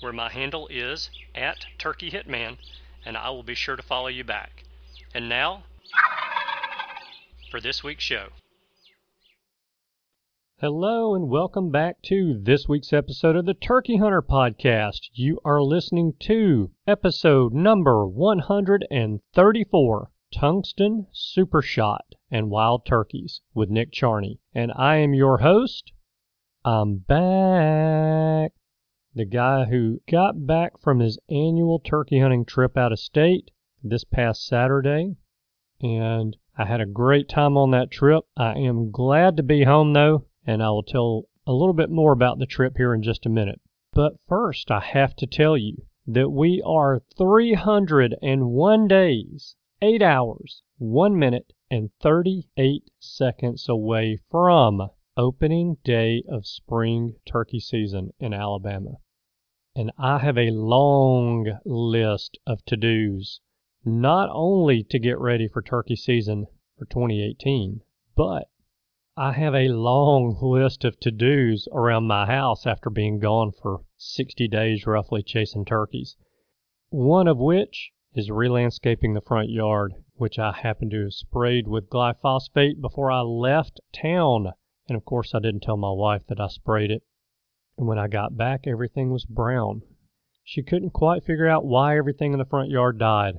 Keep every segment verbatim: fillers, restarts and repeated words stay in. where my handle is at TurkeyHitman, and I will be sure to follow you back. And now, for this week's show. Hello and welcome back to this week's episode of the Turkey Hunter Podcast. You are listening to episode number one hundred thirty-four, Tungsten Super Shot and Wild Turkeys with Nick Charney. And I am your host. I'm back. The guy who got back from his annual turkey hunting trip out of state this past Saturday, and I had a great time on that trip. I am glad to be home, though, and I will tell a little bit more about the trip here in just a minute. But first, I have to tell you that we are three hundred one days, eight hours, one minute, and thirty-eight seconds away from opening day of spring turkey season in Alabama. And I have a long list of to-dos, not only to get ready for turkey season for twenty eighteen, but I have a long list of to-dos around my house after being gone for sixty days roughly chasing turkeys. One of which is re-landscaping the front yard, which I happened to have sprayed with glyphosate before I left town. And of course I didn't tell my wife that I sprayed it. And when I got back, everything was brown. She couldn't quite figure out why everything in the front yard died,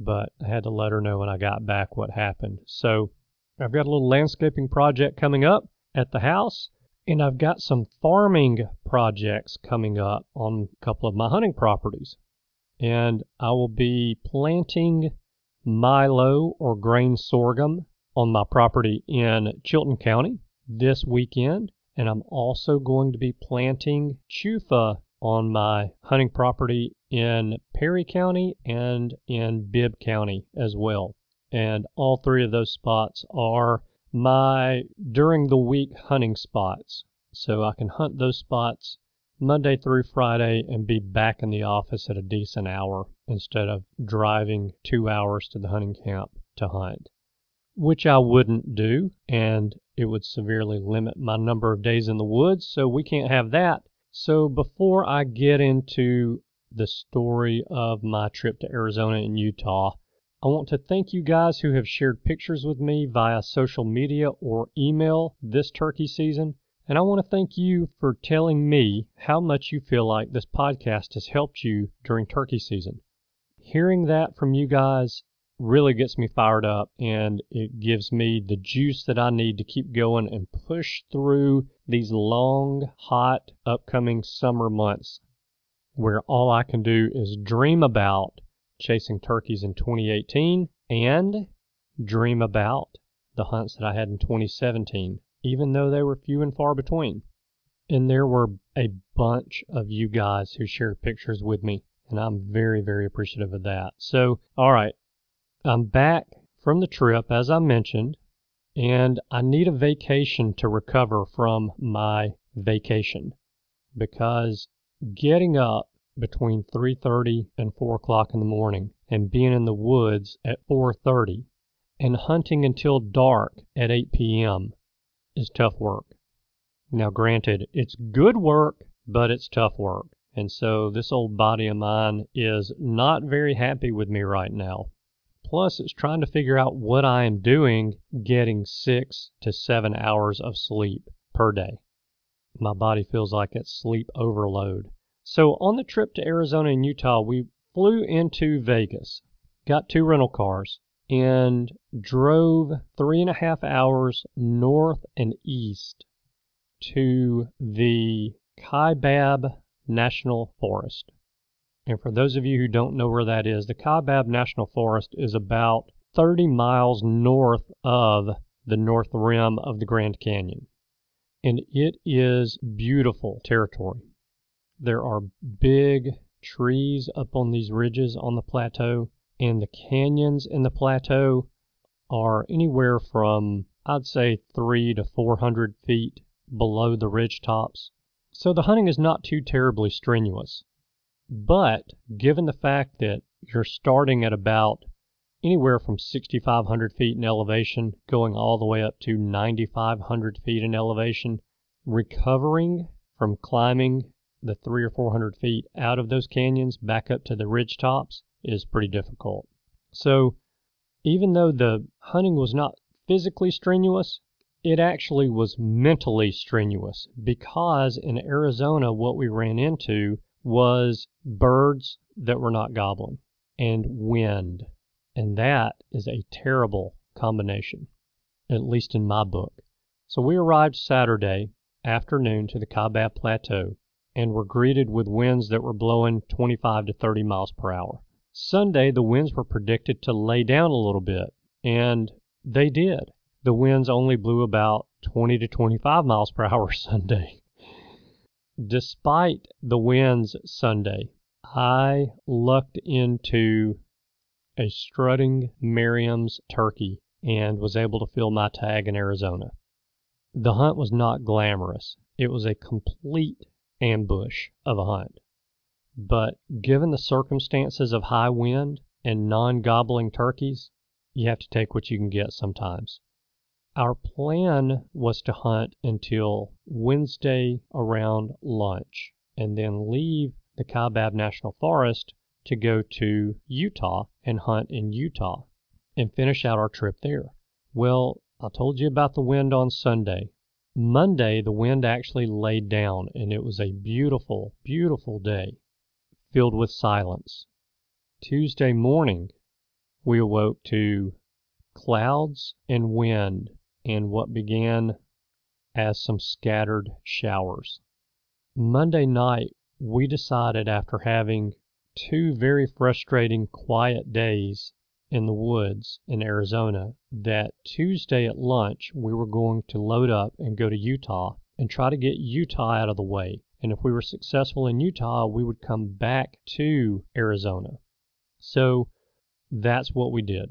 but I had to let her know when I got back what happened. So I've got a little landscaping project coming up at the house, and I've got some farming projects coming up on a couple of my hunting properties. And I will be planting milo or grain sorghum on my property in Chilton County this weekend, and I'm also going to be planting chufa on my hunting property in Perry County and in Bibb County as well. And all three of those spots are my during the week hunting spots. So I can hunt those spots Monday through Friday and be back in the office at a decent hour instead of driving two hours to the hunting camp to hunt, which I wouldn't do, and it would severely limit my number of days in the woods, so we can't have that. So before I get into the story of my trip to Arizona and Utah, I want to thank you guys who have shared pictures with me via social media or email this turkey season, and I want to thank you for telling me how much you feel like this podcast has helped you during turkey season. Hearing that from you guys really gets me fired up, and it gives me the juice that I need to keep going and push through these long, hot, upcoming summer months where all I can do is dream about chasing turkeys in twenty eighteen and dream about the hunts that I had in twenty seventeen, even though they were few and far between. And there were a bunch of you guys who shared pictures with me, and I'm very, very appreciative of that. So, all right. I'm back from the trip, as I mentioned, and I need a vacation to recover from my vacation, because getting up between three thirty and four o'clock in the morning and being in the woods at four thirty and hunting until dark at eight p m is tough work. Now, granted, it's good work, but it's tough work, and so this old body of mine is not very happy with me right now. Plus, it's trying to figure out what I am doing getting six to seven hours of sleep per day. My body feels like it's sleep overload. So on the trip to Arizona and Utah, we flew into Vegas. got two rental cars, and drove three and a half hours north and east to the Kaibab National Forest. And for those of you who don't know where that is, the Kaibab National Forest is about thirty miles north of the north rim of the Grand Canyon. And it is beautiful territory. There are big trees up on these ridges on the plateau, and the canyons in the plateau are anywhere from, I'd say, three to four hundred feet below the ridge tops. So the hunting is not too terribly strenuous. But given the fact that you're starting at about anywhere from sixty-five hundred feet in elevation, going all the way up to ninety-five hundred feet in elevation, recovering from climbing the three or four hundred feet out of those canyons back up to the ridge tops is pretty difficult. So even though the hunting was not physically strenuous, it actually was mentally strenuous, because in Arizona what we ran into was birds that were not gobbling and wind. And that is a terrible combination, at least in my book. So we arrived Saturday afternoon to the Kaibab Plateau and were greeted with winds that were blowing twenty-five to thirty miles per hour. Sunday, the winds were predicted to lay down a little bit, and they did. The winds only blew about twenty to twenty-five miles per hour Sunday. Despite the winds Sunday, I lucked into a strutting Merriam's turkey and was able to fill my tag in Arizona. The hunt was not glamorous. It was a complete ambush of a hunt. But given the circumstances of high wind and non-gobbling turkeys, you have to take what you can get sometimes. Our plan was to hunt until Wednesday around lunch and then leave the Kaibab National Forest to go to Utah and hunt in Utah and finish out our trip there. Well, I told you about the wind on Sunday. Monday, the wind actually laid down, and it was a beautiful, beautiful day filled with silence. Tuesday morning, we awoke to clouds and wind and what began as some scattered showers. Monday night, we decided, after having two very frustrating quiet days in the woods in Arizona, that Tuesday at lunch we were going to load up and go to Utah and try to get Utah out of the way. And if we were successful in Utah, we would come back to Arizona. So that's what we did.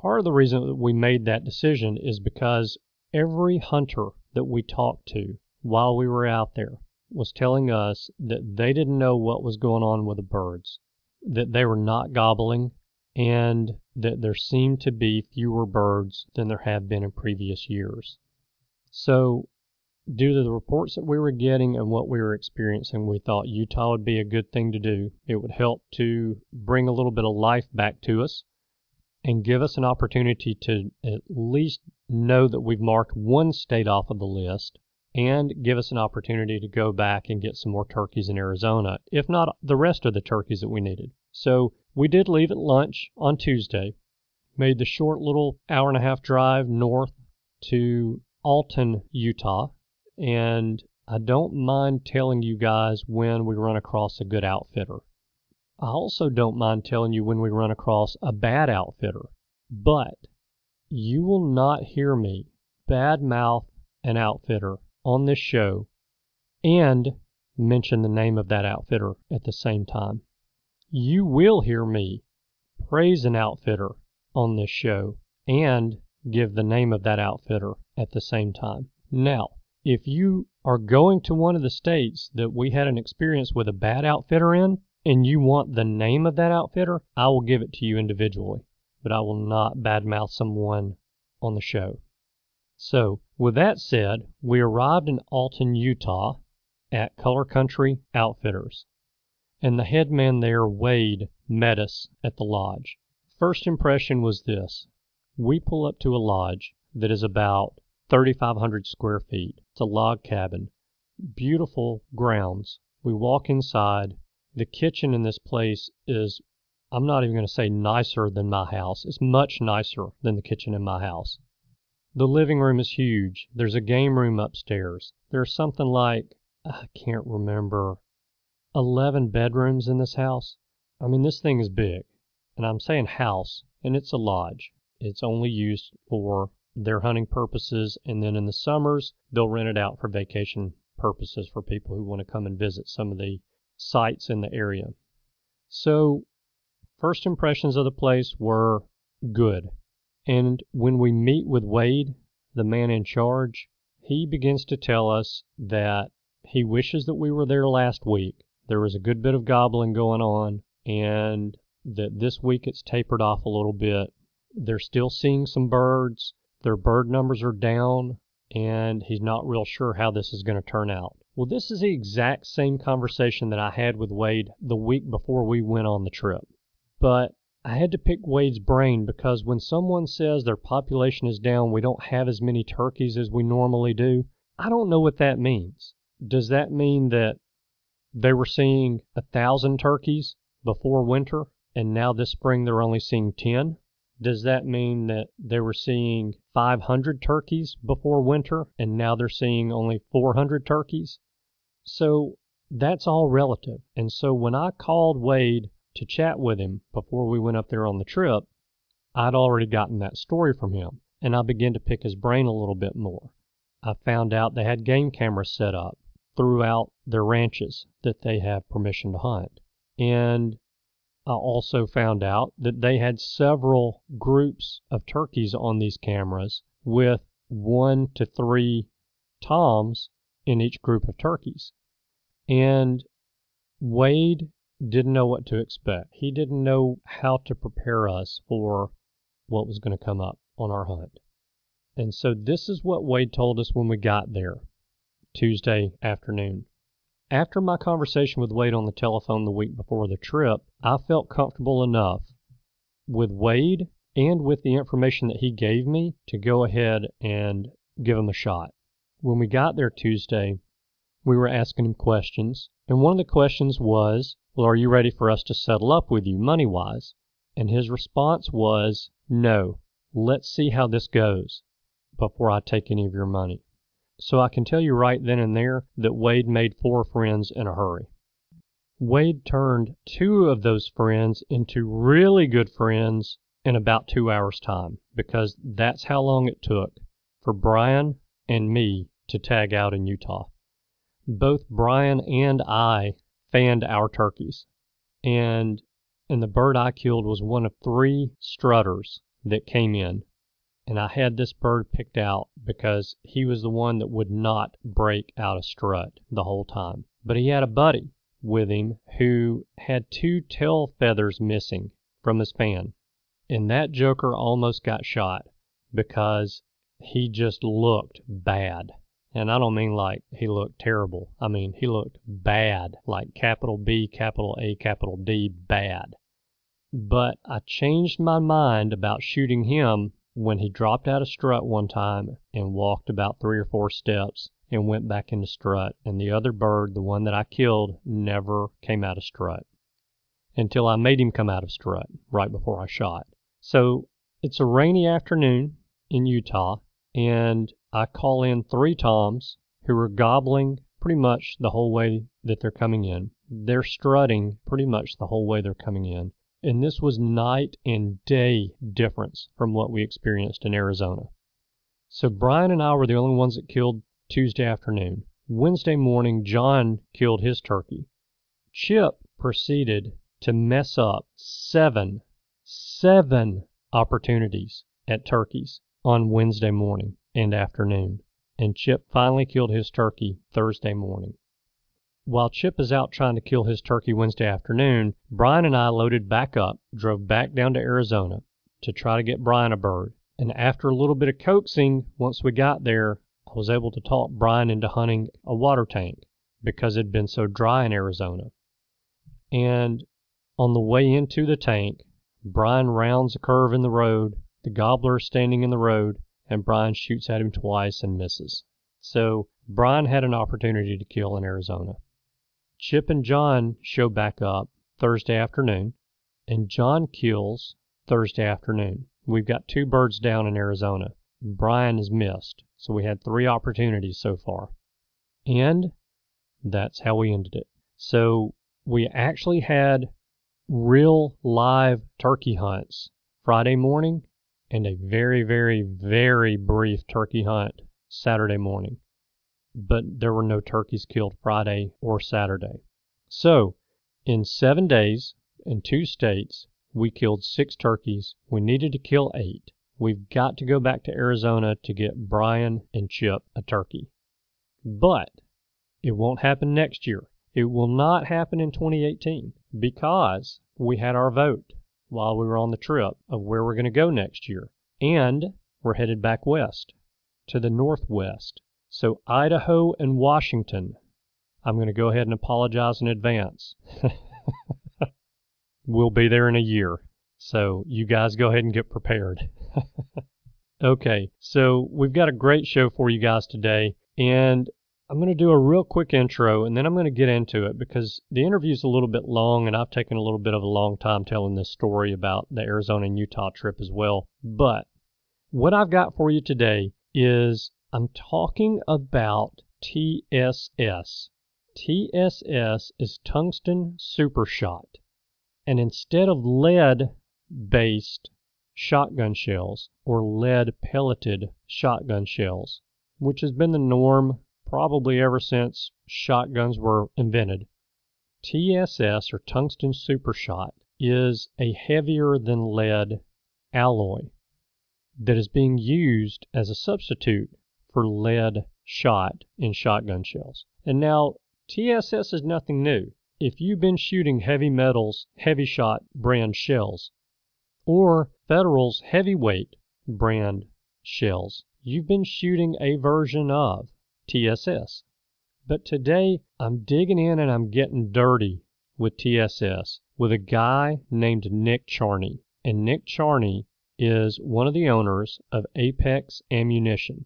Part of the reason that we made that decision is because every hunter that we talked to while we were out there was telling us that they didn't know what was going on with the birds, that they were not gobbling, and that there seemed to be fewer birds than there have been in previous years. So, due to the reports that we were getting and what we were experiencing, we thought Utah would be a good thing to do. It would help to bring a little bit of life back to us and give us an opportunity to at least know that we've marked one state off of the list, and give us an opportunity to go back and get some more turkeys in Arizona, if not the rest of the turkeys that we needed. So we did leave at lunch on Tuesday, made the short little hour and a half drive north to Alton, Utah, and I don't mind telling you guys when we run across a good outfitter. I also don't mind telling you when we run across a bad outfitter, but you will not hear me badmouth an outfitter on this show and mention the name of that outfitter at the same time. You will hear me praise an outfitter on this show and give the name of that outfitter at the same time. Now, if you are going to one of the states that we had an experience with a bad outfitter in, and you want the name of that outfitter, I will give it to you individually, but I will not badmouth someone on the show. So, with that said, we arrived in Alton, Utah at Color Country Outfitters, and the head man there, Wade, met us at the lodge. First impression was this: we pull up to a lodge that is about thirty-five hundred square feet. It's a log cabin, beautiful grounds. We walk inside. The kitchen in this place is I'm not even going to say nicer than my house. It's much nicer than the kitchen in my house. The living room is huge. There's a game room upstairs. There's something like, I can't remember, eleven bedrooms in this house. I mean, this thing is big. And I'm saying house, and it's a lodge. It's only used for their hunting purposes, and then in the summers, they'll rent it out for vacation purposes for people who want to come and visit some of the sites in the area. So, first impressions of the place were good. And when we meet with Wade, the man in charge, he begins to tell us that he wishes that we were there last week. There was a good bit of gobbling going on, and that this week it's tapered off a little bit. They're still seeing some birds. Their bird numbers are down, and he's not real sure how this is going to turn out. Well, this is the exact same conversation that I had with Wade the week before we went on the trip. But I had to pick Wade's brain because when someone says their population is down, we don't have as many turkeys as we normally do, I don't know what that means. Does that mean that they were seeing a thousand turkeys before winter, and now this spring they're only seeing ten? Does that mean that they were seeing five hundred turkeys before winter, and now they're seeing only four hundred turkeys? So that's all relative. And so when I called Wade to chat with him before we went up there on the trip, I'd already gotten that story from him, and I began to pick his brain a little bit more. I found out they had game cameras set up throughout their ranches that they have permission to hunt. And I also found out that they had several groups of turkeys on these cameras with one to three toms in each group of turkeys. And Wade didn't know what to expect. He didn't know how to prepare us for what was going to come up on our hunt. And so this is what Wade told us when we got there Tuesday afternoon. After my conversation with Wade on the telephone the week before the trip, I felt comfortable enough with Wade and with the information that he gave me to go ahead and give him a shot. When we got there Tuesday, we were asking him questions, and one of the questions was, well, are you ready for us to settle up with you money-wise? And his response was, no, let's see how this goes before I take any of your money. So I can tell you right then and there that Wade made four friends in a hurry. Wade turned two of those friends into really good friends in about two hours' time, because that's how long it took for Brian and me to tag out in Utah. Both Brian and I fanned our turkeys, and and the bird I killed was one of three strutters that came in. And I had this bird picked out because he was the one that would not break out a strut the whole time. But he had a buddy with him who had two tail feathers missing from his fan. And that joker almost got shot because he just looked bad. And I don't mean like he looked terrible. I mean, he looked bad, like capital B, capital A, capital D, bad. But I changed my mind about shooting him when he dropped out of strut one time and walked about three or four steps and went back into strut, and the other bird, the one that I killed, never came out of strut until I made him come out of strut right before I shot. So it's a rainy afternoon in Utah, and I call in three toms who are gobbling pretty much the whole way that they're coming in. They're strutting pretty much the whole way they're coming in. And this was night and day difference from what we experienced in Arizona. So Brian and I were the only ones that killed Tuesday afternoon. Wednesday morning, John killed his turkey. Chip proceeded to mess up seven, seven opportunities at turkeys on Wednesday morning and afternoon. And Chip finally killed his turkey Thursday morning. While Chip is out trying to kill his turkey Wednesday afternoon, Brian and I loaded back up, drove back down to Arizona to try to get Brian a bird. And after a little bit of coaxing, once we got there, I was able to talk Brian into hunting a water tank because it had been so dry in Arizona. And on the way into the tank, Brian rounds a curve in the road, the gobbler is standing in the road, and Brian shoots at him twice and misses. So Brian had an opportunity to kill in Arizona. Chip and John show back up Thursday afternoon, and John kills Thursday afternoon. We've got two birds down in Arizona. Brian is missed. So we had three opportunities so far. And that's how we ended it. So we actually had real live turkey hunts Friday morning and a very, very, very brief turkey hunt Saturday morning. But there were no turkeys killed Friday or Saturday. So in seven days in two states, we killed six turkeys. We needed to kill eight. We've got to go back to Arizona to get Brian and Chip a turkey. But it won't happen next year. It will not happen in twenty eighteen because we had our vote while we were on the trip of where we're going to go next year. And we're headed back west to the northwest. So Idaho and Washington, I'm going to go ahead and apologize in advance. We'll be there in a year. So you guys go ahead and get prepared. Okay, so we've got a great show for you guys today. And I'm going to do a real quick intro and then I'm going to get into it because the interview's a little bit long and I've taken a little bit of a long time telling this story about the Arizona and Utah trip as well. But what I've got for you today is I'm talking about T S S. T S S is Tungsten Super Shot. And instead of lead-based shotgun shells or lead-pelleted shotgun shells, which has been the norm probably ever since shotguns were invented, T S S or Tungsten Super Shot is a heavier-than-lead alloy that is being used as a substitute for lead shot in shotgun shells. And now, T S S is nothing new. If you've been shooting Heavy Metal's Heavy Shot brand shells or Federal's Heavyweight brand shells, you've been shooting a version of T S S. But today, I'm digging in and I'm getting dirty with T S S with a guy named Nick Charney. And Nick Charney is one of the owners of Apex Ammunition.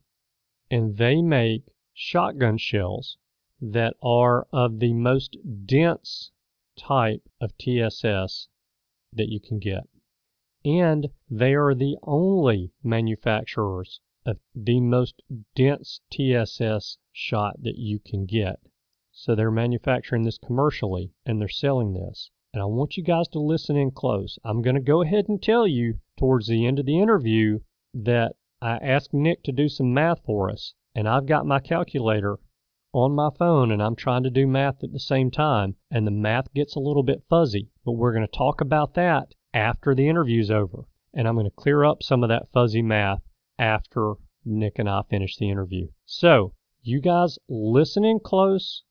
And they make shotgun shells that are of the most dense type of T S S that you can get. And they are the only manufacturers of the most dense T S S shot that you can get. So they're manufacturing this commercially and they're selling this. And I want you guys to listen in close. I'm going to go ahead and tell you towards the end of the interview that I asked Nick to do some math for us, and I've got my calculator on my phone, and I'm trying to do math at the same time, and the math gets a little bit fuzzy, but we're going to talk about that after the interview's over, and I'm going to clear up some of that fuzzy math after Nick and I finish the interview. So, you guys listen in close.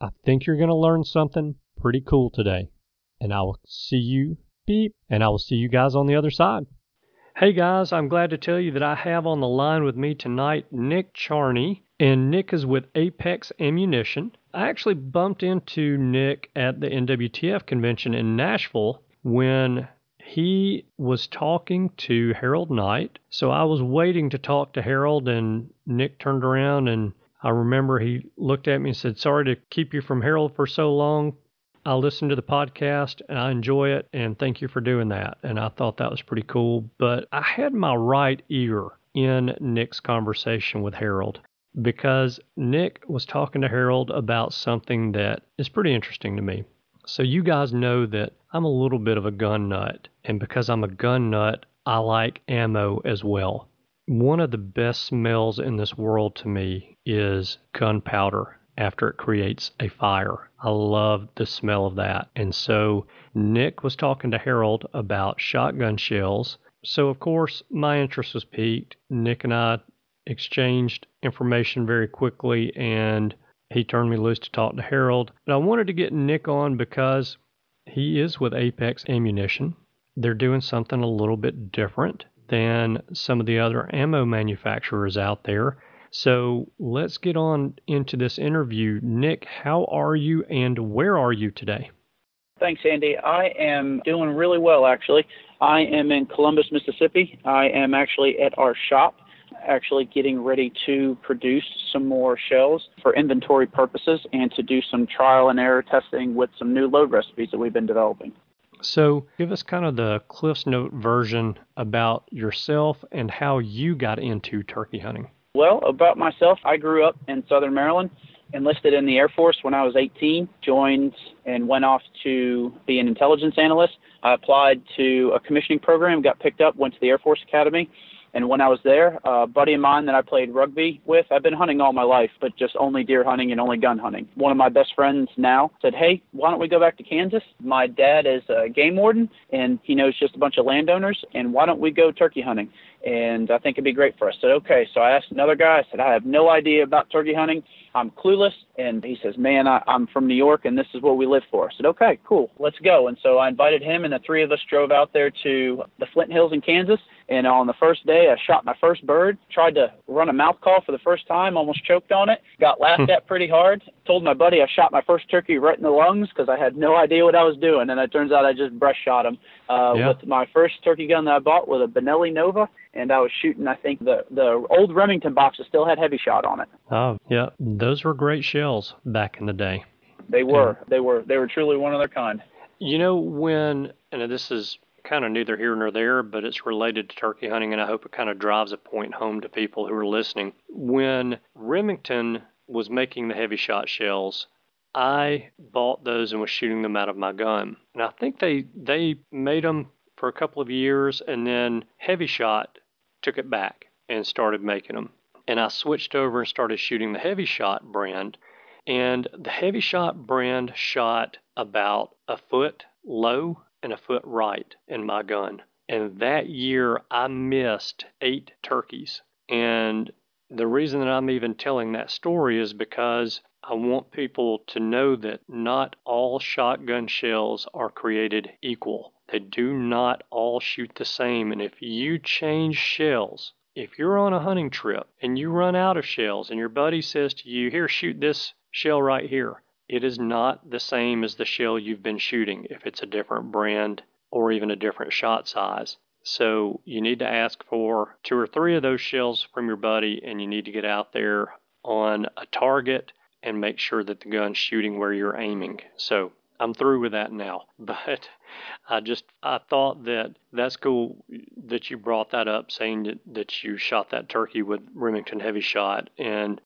I think you're going to learn something pretty cool today, and I will see you, beep, and I will see you guys on the other side. Hey guys, I'm glad to tell you that I have on the line with me tonight Nick Charney, and Nick is with Apex Ammunition. I actually bumped into Nick at the N W T F convention in Nashville when he was talking to Harold Knight. So I was waiting to talk to Harold, and Nick turned around and I remember he looked at me and said, "Sorry to keep you from Harold for so long. I listen to the podcast and I enjoy it, and thank you for doing that." And I thought that was pretty cool. But I had my right ear in Nick's conversation with Harold because Nick was talking to Harold about something that is pretty interesting to me. So you guys know that I'm a little bit of a gun nut, and because I'm a gun nut, I like ammo as well. One of the best smells in this world to me is gunpowder. After it creates a fire, I love the smell of that. And so Nick was talking to Harold about shotgun shells. So of course my interest was piqued. Nick and I exchanged information very quickly, and he turned me loose to talk to Harold. But I wanted to get Nick on because he is with Apex Ammunition. They're doing something a little bit different than some of the other ammo manufacturers out there. So let's get on into this interview. Nick, how are you and where are you today? Thanks, Andy. I am doing really well, actually. I am in Columbus, Mississippi. I am actually at our shop, actually getting ready to produce some more shells for inventory purposes and to do some trial and error testing with some new load recipes that we've been developing. So give us kind of the Cliff's Note version about yourself and how you got into turkey hunting. Well, about myself, I grew up in Southern Maryland, enlisted in the Air Force when I was eighteen, joined and went off to be an intelligence analyst. I applied to a commissioning program, got picked up, went to the Air Force Academy. And when I was there, a buddy of mine that I played rugby with, I've been hunting all my life, but just only deer hunting and only gun hunting. One of my best friends now said, hey, why don't we go back to Kansas? My dad is a game warden, and he knows just a bunch of landowners, and why don't we go turkey hunting? And I think it'd be great for us. I said, okay. So I asked another guy. I said, I have no idea about turkey hunting. I'm clueless. And he says, man, I, I'm from New York, and this is what we live for. I said, okay, cool. Let's go. And so I invited him, and the three of us drove out there to the Flint Hills in Kansas. And on the first day, I shot my first bird, tried to run a mouth call for the first time, almost choked on it, got laughed at pretty hard, told my buddy I shot my first turkey right in the lungs because I had no idea what I was doing. And it turns out I just breast shot him uh, yeah. with my first turkey gun that I bought with a Benelli Nova. And I was shooting, I think, the, the old Remington box that still had Heavy Shot on it. Oh, yeah. Those were great shells back in the day. They were. Yeah. They were. They were truly one of their kind. You know, when, and this is kind of neither here nor there, but it's related to turkey hunting, and I hope it kind of drives a point home to people who are listening. When Remington was making the Heavy Shot shells, I bought those and was shooting them out of my gun. And I think they they made them for a couple of years, and then Heavy Shot took it back and started making them. And I switched over and started shooting the Heavy Shot brand. And the Heavy Shot brand shot about a foot low and a foot right in my gun. And that year I missed eight turkeys. And the reason that I'm even telling that story is because I want people to know that not all shotgun shells are created equal. They do not all shoot the same. And if you change shells, if you're on a hunting trip and you run out of shells and your buddy says to you, here, shoot this shell right here, it is not the same as the shell you've been shooting if it's a different brand or even a different shot size. So you need to ask for two or three of those shells from your buddy, and you need to get out there on a target and make sure that the gun's shooting where you're aiming. So I'm through with that now, but I just, I thought that that's cool that you brought that up, saying that, that you shot that turkey with Remington Heavy Shot, and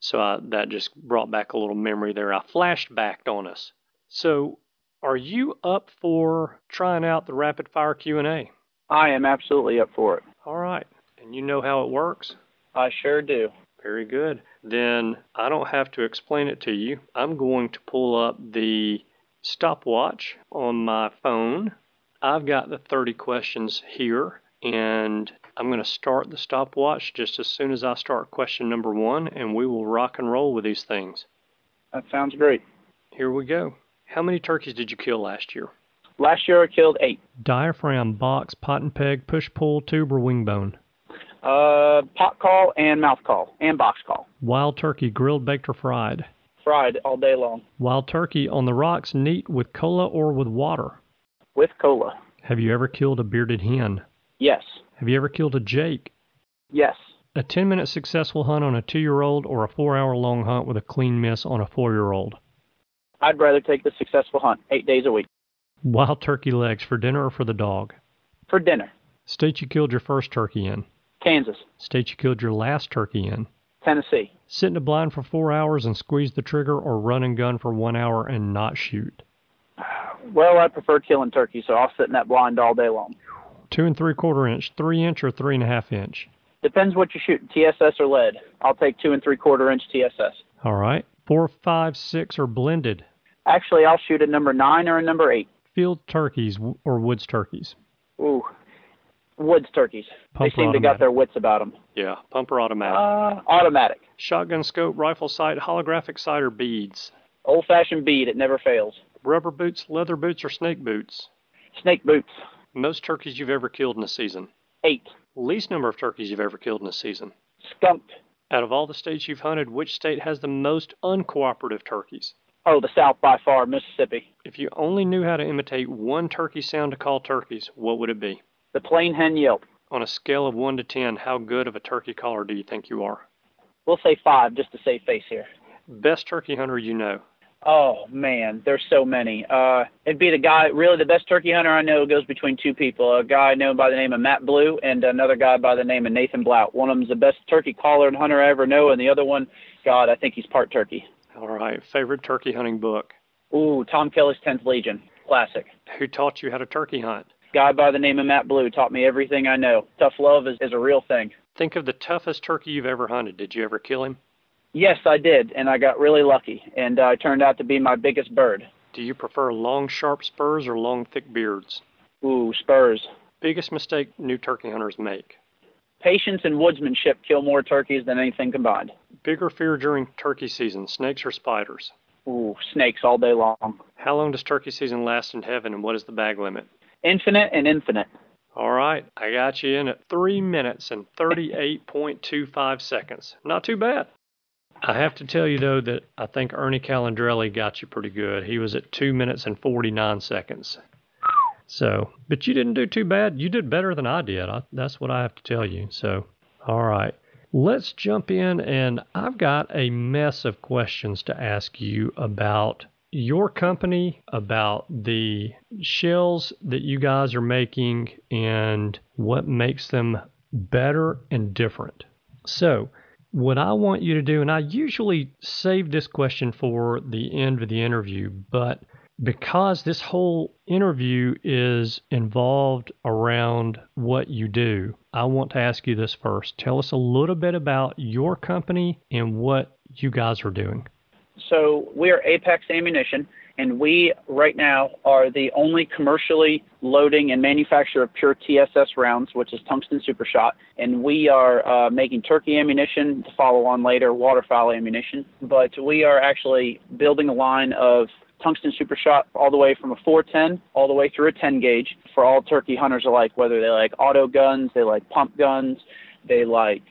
so I, that just brought back a little memory there. I flashed back on us. So are you up for trying out the rapid fire Q and A? I am absolutely up for it. All right. And you know how it works? I sure do. Very good. Then I don't have to explain it to you. I'm going to pull up the stopwatch on my phone. I've got the thirty questions here, and I'm going to start the stopwatch just as soon as I start question number one, and we will rock and roll with these things. That sounds great. Here we go. How many turkeys did you kill last year? Last year I killed eight. Diaphragm, box, pot and peg, push pull, tube, or wing bone? Uh, pot call and mouth call and box call. Wild turkey, grilled, baked, or fried? Fried all day long. Wild turkey on the rocks, neat, with cola or with water? With cola. Have you ever killed a bearded hen? Yes. Have you ever killed a jake? Yes. A ten-minute successful hunt on a two-year-old or a four-hour-long hunt with a clean miss on a four-year-old? I'd rather take the successful hunt, eight days a week. Wild turkey legs, for dinner or for the dog? For dinner. State you killed your first turkey in? Kansas. State you killed your last turkey in? Tennessee. Sit in a blind for four hours and squeeze the trigger, or run and gun for one hour and not shoot? Well, I prefer killing turkey, so I'll sit in that blind all day long. Two and three-quarter inch, three inch, or three and a half inch? Depends what you shoot, T S S or lead. I'll take two and three-quarter inch T S S. All right. Four, five, six, or blended? Actually, I'll shoot a number nine or a number eight. Field turkeys or woods turkeys? Ooh, woods turkeys. Pump they seem to got their wits about them. Yeah, pump or automatic? Uh, automatic. Shotgun scope, rifle sight, holographic sight, or beads? Old-fashioned bead, it never fails. Rubber boots, leather boots, or snake boots? Snake boots. Most turkeys you've ever killed in a season? Eight. Least number of turkeys you've ever killed in a season? Skunked. Out of all the states you've hunted, which state has the most uncooperative turkeys? Oh, the South by far, Mississippi. If you only knew how to imitate one turkey sound to call turkeys, what would it be? The plain hen yelp. On a scale of one to ten, how good of a turkey caller do you think you are? We'll say five, just to save face here. Best turkey hunter you know? Oh, man, there's so many. Uh, it'd be the guy, really the best turkey hunter I know goes between two people, a guy known by the name of Matt Blue and another guy by the name of Nathan Blout. One of them's the best turkey caller and hunter I ever know, and the other one, God, I think he's part turkey. All right, favorite turkey hunting book? Ooh, Tom Kelly's tenth Legion, classic. Who taught you how to turkey hunt? Guy by the name of Matt Blue taught me everything I know. Tough love is, is a real thing. Think of the toughest turkey you've ever hunted. Did you ever kill him? Yes, I did, and I got really lucky, and uh, it turned out to be my biggest bird. Do you prefer long, sharp spurs or long, thick beards? Ooh, spurs. Biggest mistake new turkey hunters make? Patience and woodsmanship kill more turkeys than anything combined. Bigger fear during turkey season, snakes or spiders? Ooh, snakes all day long. How long does turkey season last in heaven, and what is the bag limit? Infinite and infinite. All right, I got you in at three minutes and thirty-eight point two five seconds. Not too bad. I have to tell you, though, that I think Ernie Calandrelli got you pretty good. He was at two minutes and forty-nine seconds. So, but you didn't do too bad. You did better than I did. I, that's what I have to tell you. So, all right. Let's jump in, and I've got a mess of questions to ask you about your company, about the shells that you guys are making, and what makes them better and different. So, what I want you to do, and I usually save this question for the end of the interview, but because this whole interview is involved around what you do, I want to ask you this first. Tell us a little bit about your company and what you guys are doing. So we are Apex Ammunition, and we right now are the only commercially loading and manufacturer of pure T S S rounds, which is Tungsten Super Shot. And we are uh, making turkey ammunition, to follow on later, waterfowl ammunition. But we are actually building a line of Tungsten Super Shot all the way from a four ten all the way through a ten gauge for all turkey hunters alike, whether they like auto guns, they like pump guns, they like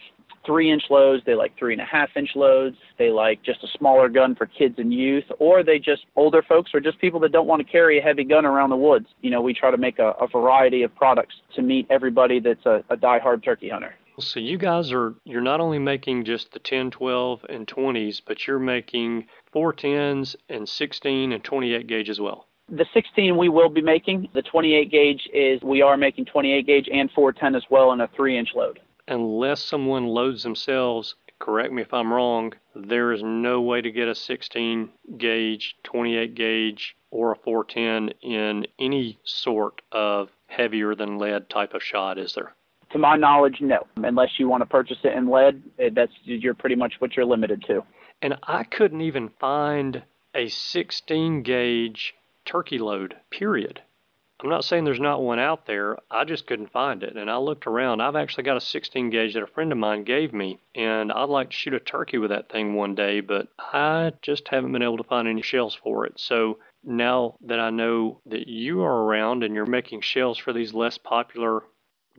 three inch loads, they like three and a half inch loads, they like just a smaller gun for kids and youth, or they just older folks or just people that don't want to carry a heavy gun around the woods. You know, we try to make a, a variety of products to meet everybody that's a, a diehard turkey hunter. So you guys are, you're not only making just the ten, twelve, and twenties, but you're making four tens and sixteen and twenty-eight gauge as well. The sixteen we will be making. The twenty-eight gauge is, we are making twenty-eight gauge and four ten as well in a three inch load. Unless someone loads themselves, correct me if I'm wrong, there is no way to get a sixteen gauge, twenty-eight gauge, or a four ten in any sort of heavier than lead type of shot, is there? To my knowledge, no. Unless you want to purchase it in lead, that's you're pretty much what you're limited to. And I couldn't even find a sixteen gauge turkey load, period. I'm not saying there's not one out there. I just couldn't find it. And I looked around. I've actually got a sixteen gauge that a friend of mine gave me, and I'd like to shoot a turkey with that thing one day, but I just haven't been able to find any shells for it. So now that I know that you are around and you're making shells for these less popular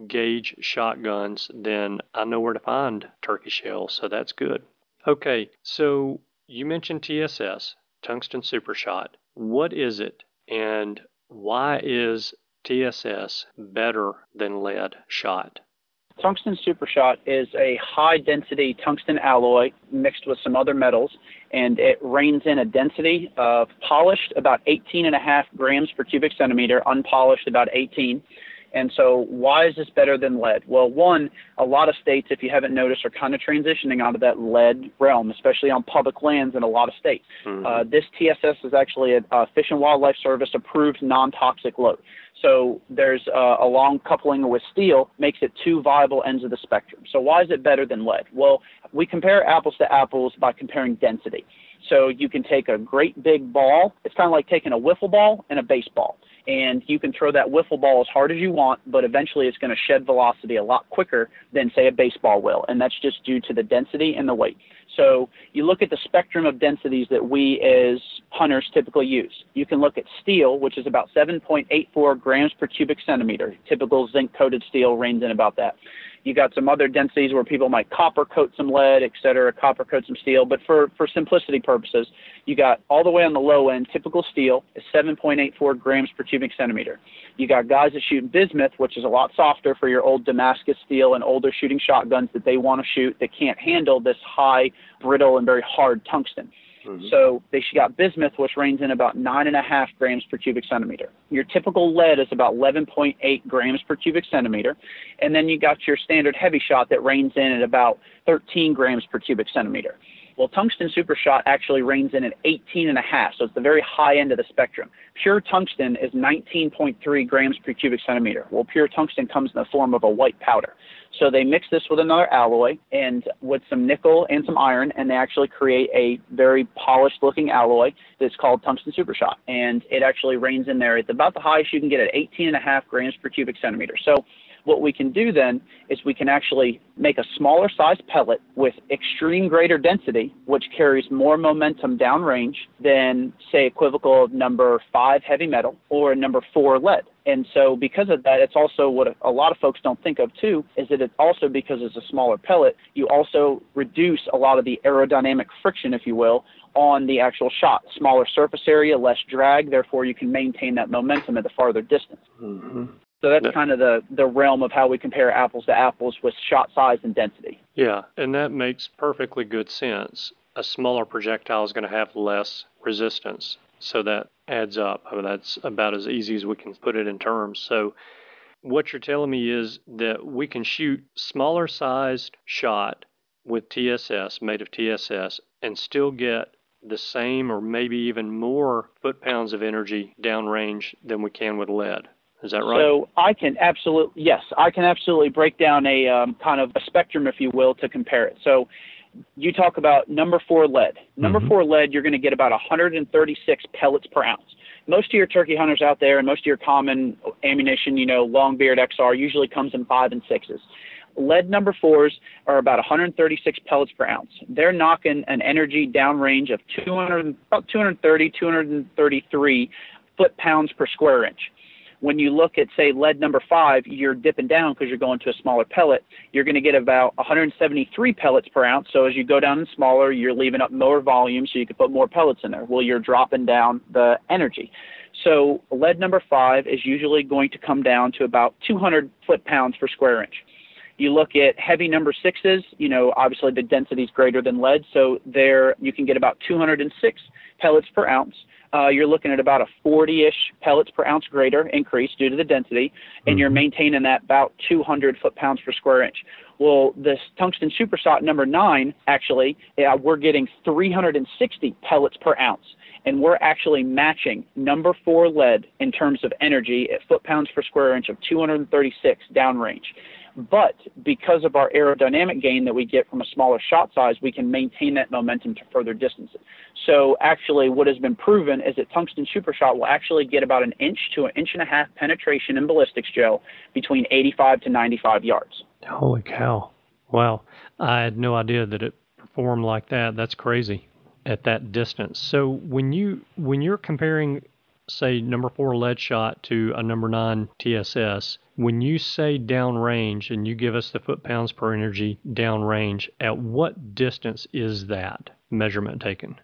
gauge shotguns, then I know where to find turkey shells. So that's good. Okay, so you mentioned T S S, Tungsten Super Shot. What is it? And why is T S S better than lead shot? Tungsten Super Shot is a high-density tungsten alloy mixed with some other metals, and it reigns in a density of polished about eighteen point five grams per cubic centimeter, unpolished about eighteen. And so why is this better than lead? Well, one, a lot of states, if you haven't noticed, are kind of transitioning out of that lead realm, especially on public lands in a lot of states. Mm-hmm. Uh, this T S S is actually a, a Fish and Wildlife Service approved non-toxic load. So there's uh, a long coupling with steel makes it two viable ends of the spectrum. So why is it better than lead? Well, we compare apples to apples by comparing density. So you can take a great big ball. It's kind of like taking a wiffle ball and a baseball. And you can throw that wiffle ball as hard as you want, but eventually it's going to shed velocity a lot quicker than, say, a baseball will. And that's just due to the density and the weight. So you look at the spectrum of densities that we as hunters typically use. You can look at steel, which is about seven point eight four grams per cubic centimeter. Typical zinc-coated steel reigns in about that. You got some other densities where people might copper coat some lead, et cetera, copper coat some steel. But for, for simplicity purposes, you got all the way on the low end, typical steel is seven point eight four grams per cubic centimeter. You got guys that shoot bismuth, which is a lot softer for your old Damascus steel and older shooting shotguns that they want to shoot that can't handle this high, brittle, and very hard tungsten. Mm-hmm. So they got bismuth, which reigns in about nine and a half grams per cubic centimeter. Your typical lead is about eleven point eight grams per cubic centimeter. And then you got your standard heavy shot that reigns in at about thirteen grams per cubic centimeter. Well, tungsten super shot actually reigns in at eighteen and a half, so it's the very high end of the spectrum. Pure tungsten is nineteen point three grams per cubic centimeter. Well, pure tungsten comes in the form of a white powder. So they mix this with another alloy and with some nickel and some iron, and they actually create a very polished-looking alloy that's called tungsten super shot. And it actually reigns in there. It's about the highest you can get at eighteen and a half grams per cubic centimeter. So what we can do then is we can actually make a smaller size pellet with extreme greater density, which carries more momentum downrange than, say, equivocal of number five heavy metal or number four lead. And so because of that, it's also what a lot of folks don't think of too, is that it's also because it's a smaller pellet, you also reduce a lot of the aerodynamic friction, if you will, on the actual shot. Smaller surface area, less drag, therefore you can maintain that momentum at the farther distance. Mm-hmm. So that's kind of the, the realm of how we compare apples to apples with shot size and density. Yeah, and that makes perfectly good sense. A smaller projectile is going to have less resistance, so that adds up. I mean, that's about as easy as we can put it in terms. So what you're telling me is that we can shoot smaller-sized shot with T S S, made of T S S, and still get the same or maybe even more foot-pounds of energy downrange than we can with lead. Is that right? So I can absolutely, yes, I can absolutely break down a um, kind of a spectrum, if you will, to compare it. So you talk about number four lead. Number mm-hmm. four lead, you're going to get about one hundred thirty-six pellets per ounce. Most of your turkey hunters out there and most of your common ammunition, you know, Longbeard X R usually comes in five and sixes. Lead number fours are about one hundred thirty-six pellets per ounce. They're knocking an energy downrange of two hundred, about two thirty, two thirty-three foot pounds per square inch. When you look at, say, lead number five, you're dipping down because you're going to a smaller pellet. You're going to get about one hundred seventy-three pellets per ounce. So as you go down in smaller, you're leaving up more volume so you can put more pellets in there. Well, you're dropping down the energy. So lead number five is usually going to come down to about two hundred foot-pounds per square inch. You look at heavy number sixes, you know, obviously the density is greater than lead. So there you can get about two hundred six pellets per ounce. Uh, you're looking at about a forty-ish pellets per ounce greater increase due to the density, and you're maintaining that about two hundred foot-pounds per square inch. Well, this tungsten super shot number nine, actually, yeah, we're getting three hundred sixty pellets per ounce, and we're actually matching number four lead in terms of energy at foot-pounds per square inch of two hundred thirty-six downrange. But because of our aerodynamic gain that we get from a smaller shot size, we can maintain that momentum to further distances. So actually what has been proven is that tungsten super shot will actually get about an inch to an inch and a half penetration in ballistics gel between eighty-five to ninety-five yards. Holy cow. Wow. I had no idea that it performed like that. That's crazy at that distance. So when you when you're comparing, say, number four lead shot to a number nine T S S, when you say downrange and you give us the foot-pounds per energy downrange, at what distance is that measurement taken?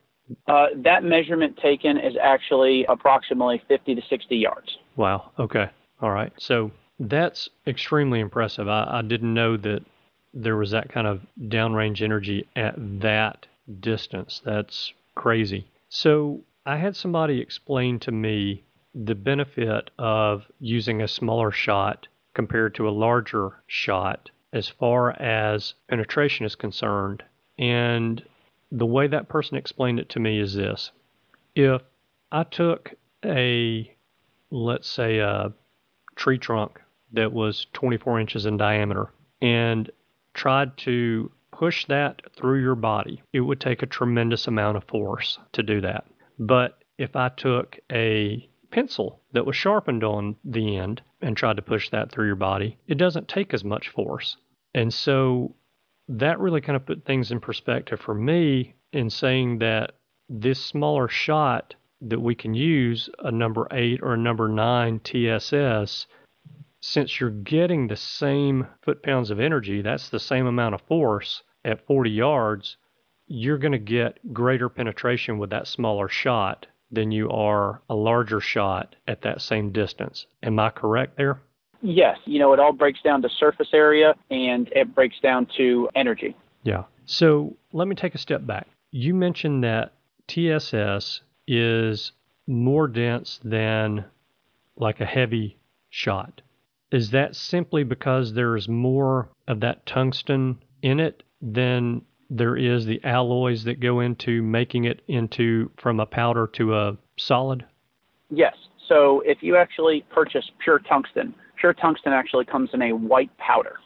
Uh, that measurement taken is actually approximately fifty to sixty yards. Wow. Okay. All right. So that's extremely impressive. I, I didn't know that there was that kind of downrange energy at that distance. That's crazy. So I had somebody explain to me the benefit of using a smaller shot compared to a larger shot as far as penetration is concerned. And the way that person explained it to me is this. If I took a, let's say, a tree trunk that was twenty-four inches in diameter and tried to push that through your body, it would take a tremendous amount of force to do that. But if I took a pencil that was sharpened on the end and tried to push that through your body, it doesn't take as much force. And so that really kind of put things in perspective for me in saying that this smaller shot that we can use, a number eight or a number nine T S S, since you're getting the same foot-pounds of energy, that's the same amount of force at forty yards, you're going to get greater penetration with that smaller shot than you are a larger shot at that same distance. Am I correct there? Yes. You know, it all breaks down to surface area and it breaks down to energy. Yeah. So let me take a step back. You mentioned that T S S is more dense than like a heavy shot. Is that simply because there's more of that tungsten in it than there is the alloys that go into making it into from a powder to a solid? Yes. So if you actually purchase pure tungsten, pure tungsten actually comes in a white powder.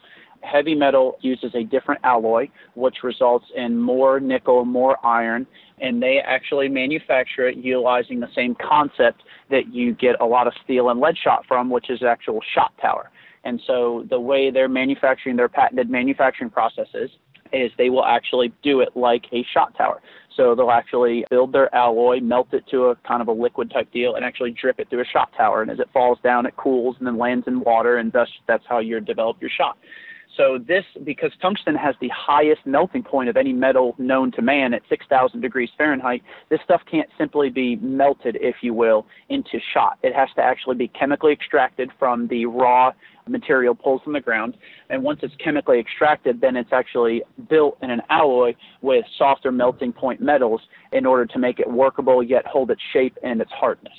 Heavy metal uses a different alloy, which results in more nickel, more iron, and they actually manufacture it utilizing the same concept that you get a lot of steel and lead shot from, which is actual shot power. And so the way they're manufacturing their patented manufacturing processes is they will actually do it like a shot tower. So they'll actually build their alloy, melt it to a kind of a liquid type deal, and actually drip it through a shot tower. And as it falls down, it cools and then lands in water, and thus that's how you develop your shot. So this, because tungsten has the highest melting point of any metal known to man at six thousand degrees Fahrenheit, this stuff can't simply be melted, if you will, into shot. It has to actually be chemically extracted from the raw material pulled from the ground. And once it's chemically extracted, then it's actually built in an alloy with softer melting point metals in order to make it workable, yet hold its shape and its hardness.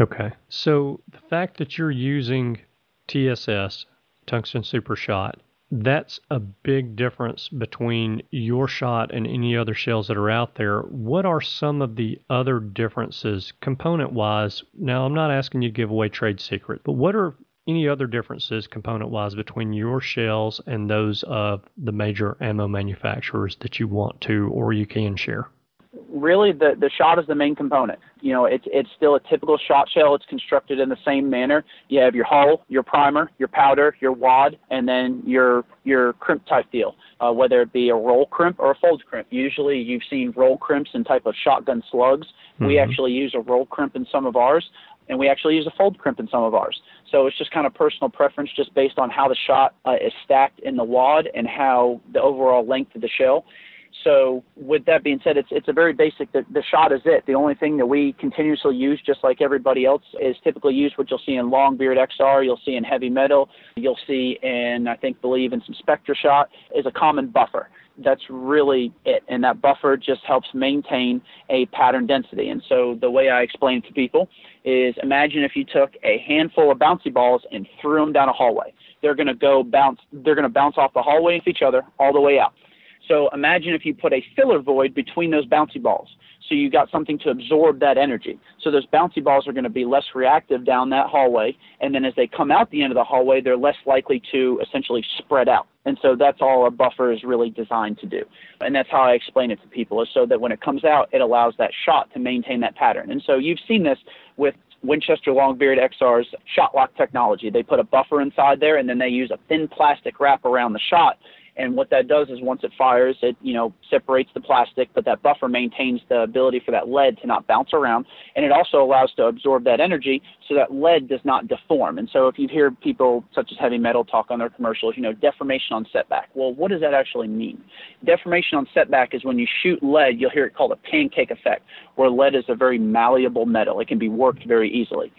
Okay. So the fact that you're using T S S, Tungsten Super Shot, that's a big difference between your shot and any other shells that are out there. What are some of the other differences component-wise? Now, I'm not asking you to give away trade secret, but what are any other differences component-wise between your shells and those of the major ammo manufacturers that you want to or you can share? Really, the, the shot is the main component. You know, it's it's still a typical shot shell. It's constructed in the same manner. You have your hull, your primer, your powder, your wad, and then your your crimp type deal, uh, whether it be a roll crimp or a fold crimp. Usually you've seen roll crimps in type of shotgun slugs. Mm-hmm. We actually use a roll crimp in some of ours, and we actually use a fold crimp in some of ours. So it's just kind of personal preference just based on how the shot uh, is stacked in the wad and how the overall length of the shell. So with that being said, it's it's a very basic, the, the shot is it. The only thing that we continuously use, just like everybody else, is typically used, which you'll see in Longbeard X R, you'll see in Heavy Metal, you'll see in, I think, believe in some Spectre shot, is a common buffer. That's really it. And that buffer just helps maintain a pattern density. And so the way I explain it to people is imagine if you took a handful of bouncy balls and threw them down a hallway. They're going to go bounce, they're going to bounce off the hallway of each other all the way out. So imagine if you put a filler void between those bouncy balls. So you got something to absorb that energy. So those bouncy balls are going to be less reactive down that hallway. And then as they come out the end of the hallway, they're less likely to essentially spread out. And so that's all a buffer is really designed to do. And that's how I explain it to people, is so that when it comes out, it allows that shot to maintain that pattern. And so you've seen this with Winchester Longbeard X R's shot lock technology. They put a buffer inside there, and then they use a thin plastic wrap around the shot. And what that does is once it fires, it, you know, separates the plastic, but that buffer maintains the ability for that lead to not bounce around. And it also allows to absorb that energy so that lead does not deform. And so if you hear people such as Heavy Metal talk on their commercials, you know, deformation on setback. Well, what does that actually mean? Deformation on setback is when you shoot lead, you'll hear it called a pancake effect, where lead is a very malleable metal. It can be worked very easily.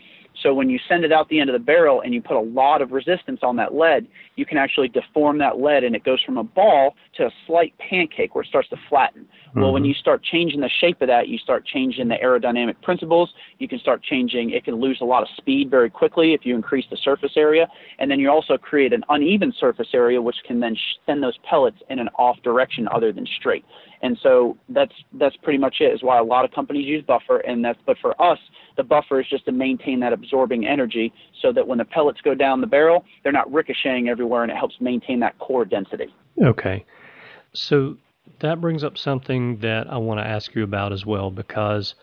So when you send it out the end of the barrel and you put a lot of resistance on that lead, you can actually deform that lead, and it goes from a ball to a slight pancake where it starts to flatten. Mm-hmm. Well, when you start changing the shape of that, you start changing the aerodynamic principles. You can start changing, it can lose a lot of speed very quickly if you increase the surface area. And then you also create an uneven surface area, which can then send those pellets in an off direction other than straight. And so that's that's pretty much it, is why a lot of companies use buffer. And that's, but for us, the buffer is just to maintain that absorbing energy so that when the pellets go down the barrel, they're not ricocheting everywhere, and it helps maintain that core density. Okay. So that brings up something that I want to ask you about as well, because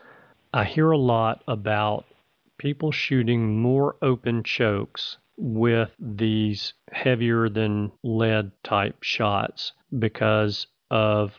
I hear a lot about people shooting more open chokes with these heavier than lead type shots because of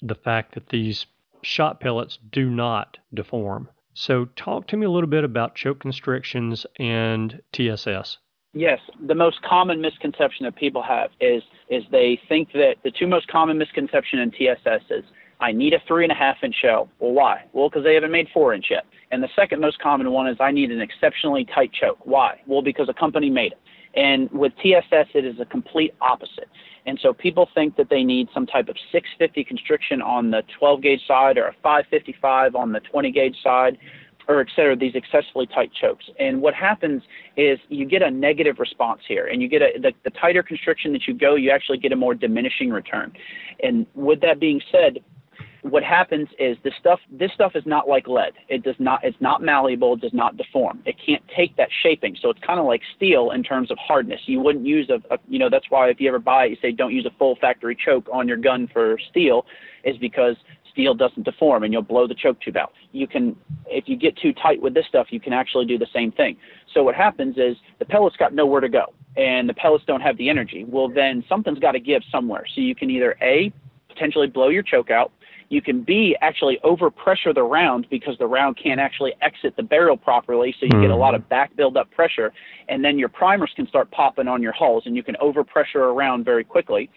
the fact that these shot pellets do not deform. So talk to me a little bit about choke constrictions and T S S. Yes, the most common misconception that people have is is they think that the two most common misconception in T S S is, I need a three and a half inch shell. Well, why? Well, because they haven't made four inch yet. And the second most common one is, I need an exceptionally tight choke. Why? Well, because a company made it. And with T S S, it is a complete opposite. And so people think that they need some type of six fifty constriction on the twelve gauge side, or a five fifty-five on the twenty gauge side, or et cetera, these excessively tight chokes. And what happens is you get a negative response here, and you get a, the, the tighter constriction that you go, you actually get a more diminishing return. And with that being said, what happens is this stuff, this stuff is not like lead. It does not, it's not malleable. It does not deform. It can't take that shaping. So it's kind of like steel in terms of hardness. You wouldn't use a, a, you know, that's why if you ever buy it, you say, don't use a full factory choke on your gun for steel, is because steel doesn't deform and you'll blow the choke tube out. You can, if you get too tight with this stuff, you can actually do the same thing. So what happens is the pellet's got nowhere to go and the pellets don't have the energy. Well, then something's got to give somewhere. So you can either A, potentially blow your choke out. You can, B, actually overpressure the round because the round can't actually exit the barrel properly, so you mm. get a lot of back build-up pressure, and then your primers can start popping on your hulls, and you can overpressure a round very quickly.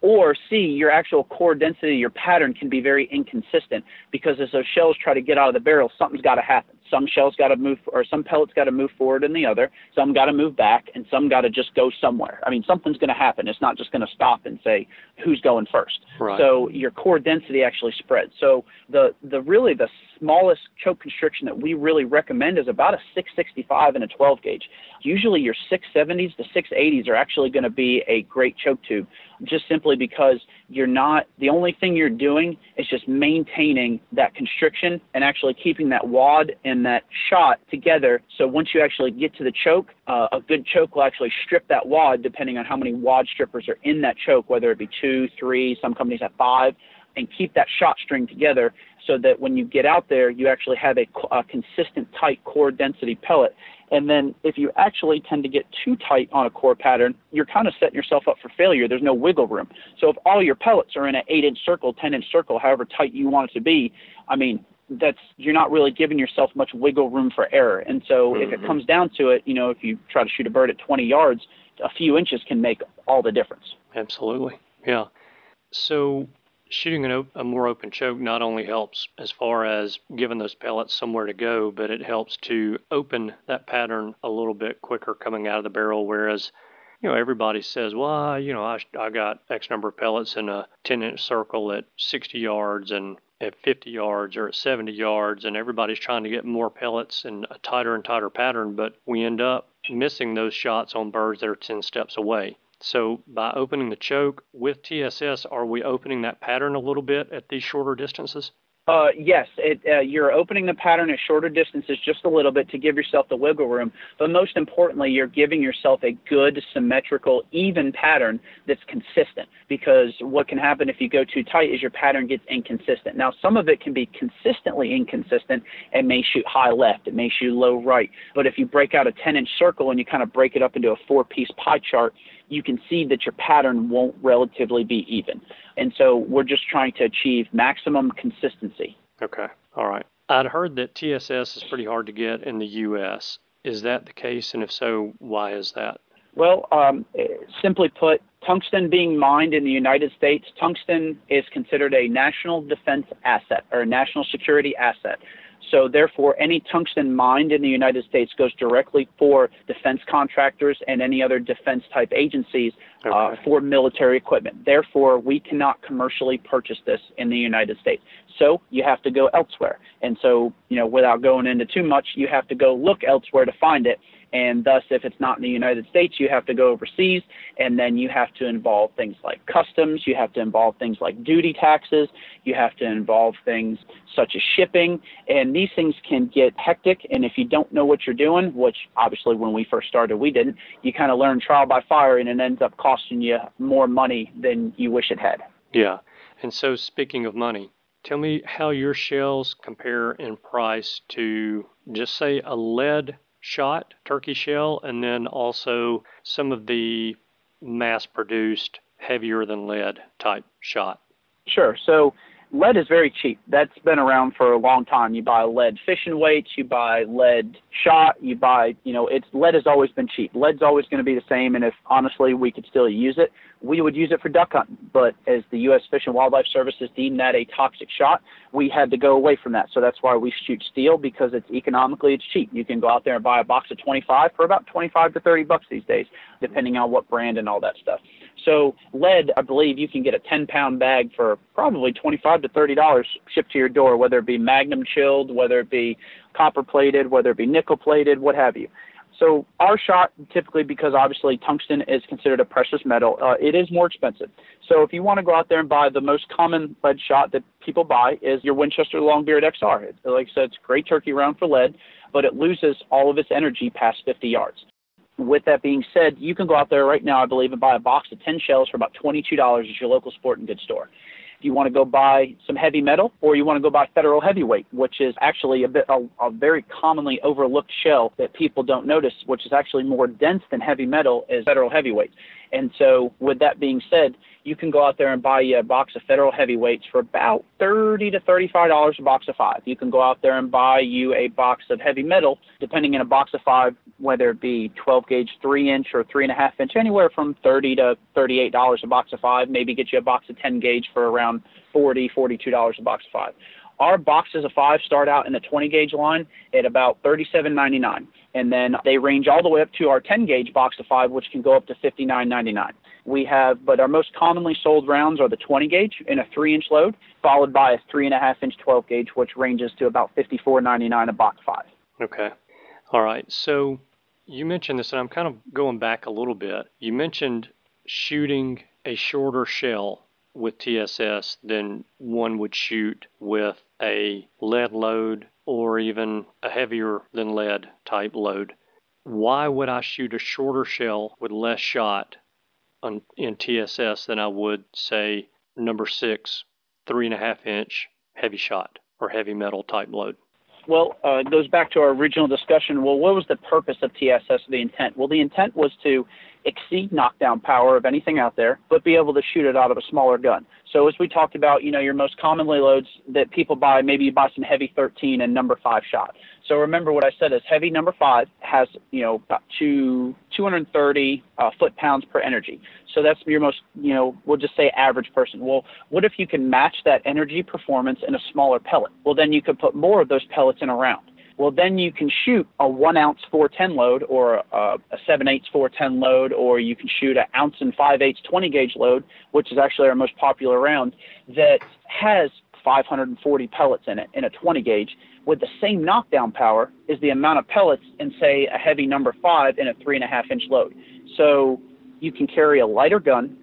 Or C, your actual core density, your pattern can be very inconsistent because as those shells try to get out of the barrel, something's got to happen. Some shells got to move, or some pellets got to move forward and the other. Some got to move back, and some got to just go somewhere. I mean, something's going to happen. It's not just going to stop and say who's going first. Right. So your core density actually spreads. So the the really the smallest choke constriction that we really recommend is about a six sixty-five and a twelve gauge. Usually your six seventies to six eighties are actually going to be a great choke tube, just simply because you're not, the only thing you're doing is just maintaining that constriction and actually keeping that wad and that shot together. So once you actually get to the choke, uh, a good choke will actually strip that wad, depending on how many wad strippers are in that choke, whether it be two, three, some companies have five, and keep that shot string together so that when you get out there, you actually have a, a consistent tight core density pellet. And then if you actually tend to get too tight on a core pattern, you're kind of setting yourself up for failure. There's no wiggle room. So if all your pellets are in an eight inch circle, ten inch circle, however tight you want it to be, I mean, that's, you're not really giving yourself much wiggle room for error. And so mm-hmm. if it comes down to it, you know, if you try to shoot a bird at twenty yards, a few inches can make all the difference. Absolutely. Yeah. So shooting an op- a more open choke not only helps as far as giving those pellets somewhere to go, but it helps to open that pattern a little bit quicker coming out of the barrel, whereas, you know, everybody says, well, you know, I, I got X number of pellets in a ten inch circle at sixty yards and at fifty yards or at seventy yards, and everybody's trying to get more pellets in a tighter and tighter pattern, but we end up missing those shots on birds that are ten steps away. So by opening the choke with T S S, are we opening that pattern a little bit at these shorter distances? Uh, yes, it, uh, you're opening the pattern at shorter distances just a little bit to give yourself the wiggle room. But most importantly, you're giving yourself a good, symmetrical, even pattern that's consistent. Because what can happen if you go too tight is your pattern gets inconsistent. Now, some of it can be consistently inconsistent and may shoot high left. It may shoot low right. But if you break out a ten inch circle and you kind of break it up into a four piece pie chart, you can see that your pattern won't relatively be even. And so we're just trying to achieve maximum consistency. Okay. All right. I'd heard that T S S is pretty hard to get in the U S Is that the case? And if so, why is that? Well, um, simply put, tungsten being mined in the United States, tungsten is considered a national defense asset or a national security asset. So therefore, any tungsten mined in the United States goes directly for defense contractors and any other defense-type agencies okay. uh, for military equipment. Therefore, we cannot commercially purchase this in the United States. So you have to go elsewhere. And so, you know, without going into too much, you have to go look elsewhere to find it. And thus, if it's not in the United States, you have to go overseas, and then you have to involve things like customs, you have to involve things like duty taxes, you have to involve things such as shipping, and these things can get hectic, and if you don't know what you're doing, which obviously when we first started we didn't, you kind of learn trial by fire, and it ends up costing you more money than you wish it had. Yeah, and so speaking of money, tell me how your shells compare in price to just say a lead shot turkey shell, and then also some of the mass-produced, heavier-than-lead type shot. Sure. So lead is very cheap. That's been around for a long time. You buy lead fishing weights, you buy lead shot, you buy, you know, it's lead has always been cheap. Lead's always going to be the same, and if, honestly, we could still use it, we would use it for duck hunting. But as the U S Fish and Wildlife Service has deemed that a toxic shot, we had to go away from that. So that's why we shoot steel, because it's economically, it's cheap. You can go out there and buy a box of twenty-five for about twenty-five to thirty bucks these days, depending on what brand and all that stuff. So lead, I believe you can get a ten pound bag for probably twenty-five to thirty dollars shipped to your door, whether it be magnum chilled, whether it be copper plated, whether it be nickel plated, what have you. So our shot typically, because obviously tungsten is considered a precious metal, uh, it is more expensive. So if you want to go out there and buy the most common lead shot that people buy is your Winchester Longbeard X R. It, like I said, it's a great turkey round for lead, but it loses all of its energy past fifty yards. With that being said, you can go out there right now, I believe, and buy a box of ten shells for about twenty-two dollars at your local sport and good store. If you want to go buy some heavy metal, or you want to go buy Federal Heavyweight, which is actually a, bit, a, a very commonly overlooked shell that people don't notice, which is actually more dense than heavy metal, is Federal Heavyweight. And so with that being said, you can go out there and buy a box of Federal Heavyweights for about thirty to thirty-five dollars a box of five. You can go out there and buy you a box of heavy metal, depending on a box of five, whether it be twelve gauge, three inch, or three and a half inch, anywhere from thirty to thirty-eight dollars a box of five, maybe get you a box of ten gauge for around forty, forty-two dollars a box of five. Our boxes of five start out in the twenty gauge line at about thirty-seven ninety-nine, and then they range all the way up to our ten gauge box of five, which can go up to fifty-nine ninety-nine. We have, but our most commonly sold rounds are the twenty gauge in a three inch load, followed by a three and a half inch twelve gauge, which ranges to about fifty-four ninety-nine a box five. Okay. All right. So you mentioned this, and I'm kind of going back a little bit. You mentioned shooting a shorter shell with T S S than one would shoot with a lead load or even a heavier than lead type load. Why would I shoot a shorter shell with less shot on, in T S S than I would, say, number six, three and a half inch heavy shot or heavy metal type load? Well, uh, it goes back to our original discussion. Well, what was the purpose of T S S, the intent? Well, the intent was to exceed knockdown power of anything out there, but be able to shoot it out of a smaller gun. So as we talked about, you know, your most commonly loads that people buy, maybe you buy some heavy thirteen and number five shot. So remember what I said is heavy number five has, you know, about two, 230 uh, foot-pounds per energy. So that's your most, you know, we'll just say average person. Well, what if you can match that energy performance in a smaller pellet? Well, then you could put more of those pellets in a round. Well, then you can shoot a one ounce four ten load or a, a seven eighths four ten load, or you can shoot an ounce and five eighths twenty gauge load, which is actually our most popular round, that has five hundred forty pellets in it in a twenty gauge with the same knockdown power is the amount of pellets in, say, a heavy number five in a three and a half inch load. So you can carry a lighter gun,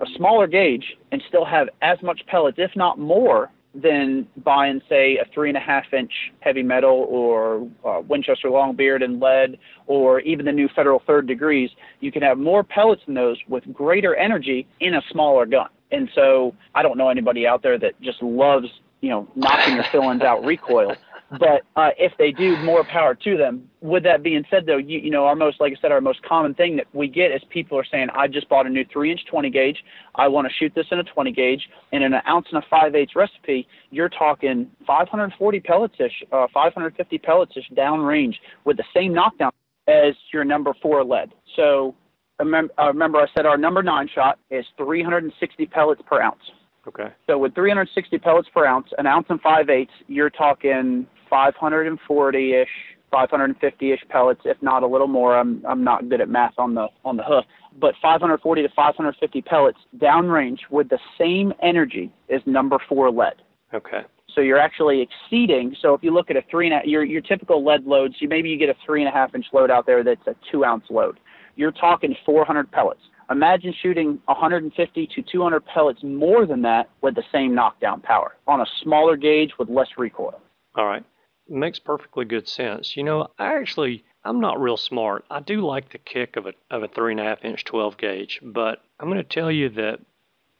a smaller gauge, and still have as much pellets, if not more, than buying, say, a three and a half inch heavy metal or uh, Winchester Longbeard and lead, or even the new Federal Third Degrees. You can have more pellets than those with greater energy in a smaller gun. And so I don't know anybody out there that just loves, you know, knocking your fillings out recoil. But uh, if they do, more power to them. With that being said, though, you, you know, our most, like I said, our most common thing that we get is people are saying, I just bought a new three inch twenty gauge. I want to shoot this in a twenty gauge. And in an ounce and a five eighths recipe, you're talking five hundred forty pellets-ish, uh, five hundred fifty pellets-ish downrange with the same knockdown as your number four lead. So remember, uh, remember I said our number nine shot is three hundred sixty pellets per ounce. Okay. So with three hundred sixty pellets per ounce, an ounce and five eighths, you're talking five hundred forty-ish, five hundred fifty-ish pellets, if not a little more. I'm I'm not good at math on the on the hoof, but five hundred forty to five hundred fifty pellets downrange with the same energy as number four lead. Okay. So you're actually exceeding. So if you look at a three and a, your your typical lead loads, you maybe you get a three and a half inch load out there that's a two ounce load. You're talking four hundred pellets. Imagine shooting one hundred fifty to two hundred pellets more than that with the same knockdown power on a smaller gauge with less recoil. All right. Makes perfectly good sense. You know, I actually, I'm not real smart. I do like the kick of a of a three and a half inch twelve gauge, but I'm going to tell you that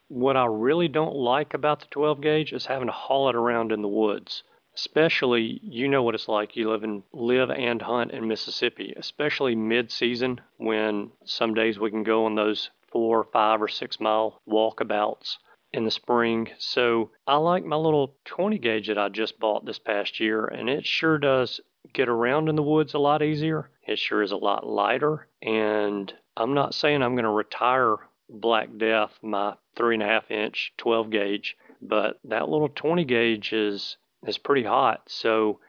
what I really don't like about the twelve gauge is having to haul it around in the woods. Especially, you know what it's like, you live and, live and hunt in Mississippi, especially mid-season when some days we can go on those four, five, or six-mile walkabouts in the spring. So I like my little twenty gauge that I just bought this past year, and it sure does get around in the woods a lot easier. It sure is a lot lighter, and I'm not saying I'm going to retire Black Death, my three and a half inch twelve gauge, but that little twenty gauge is... It's pretty hot. So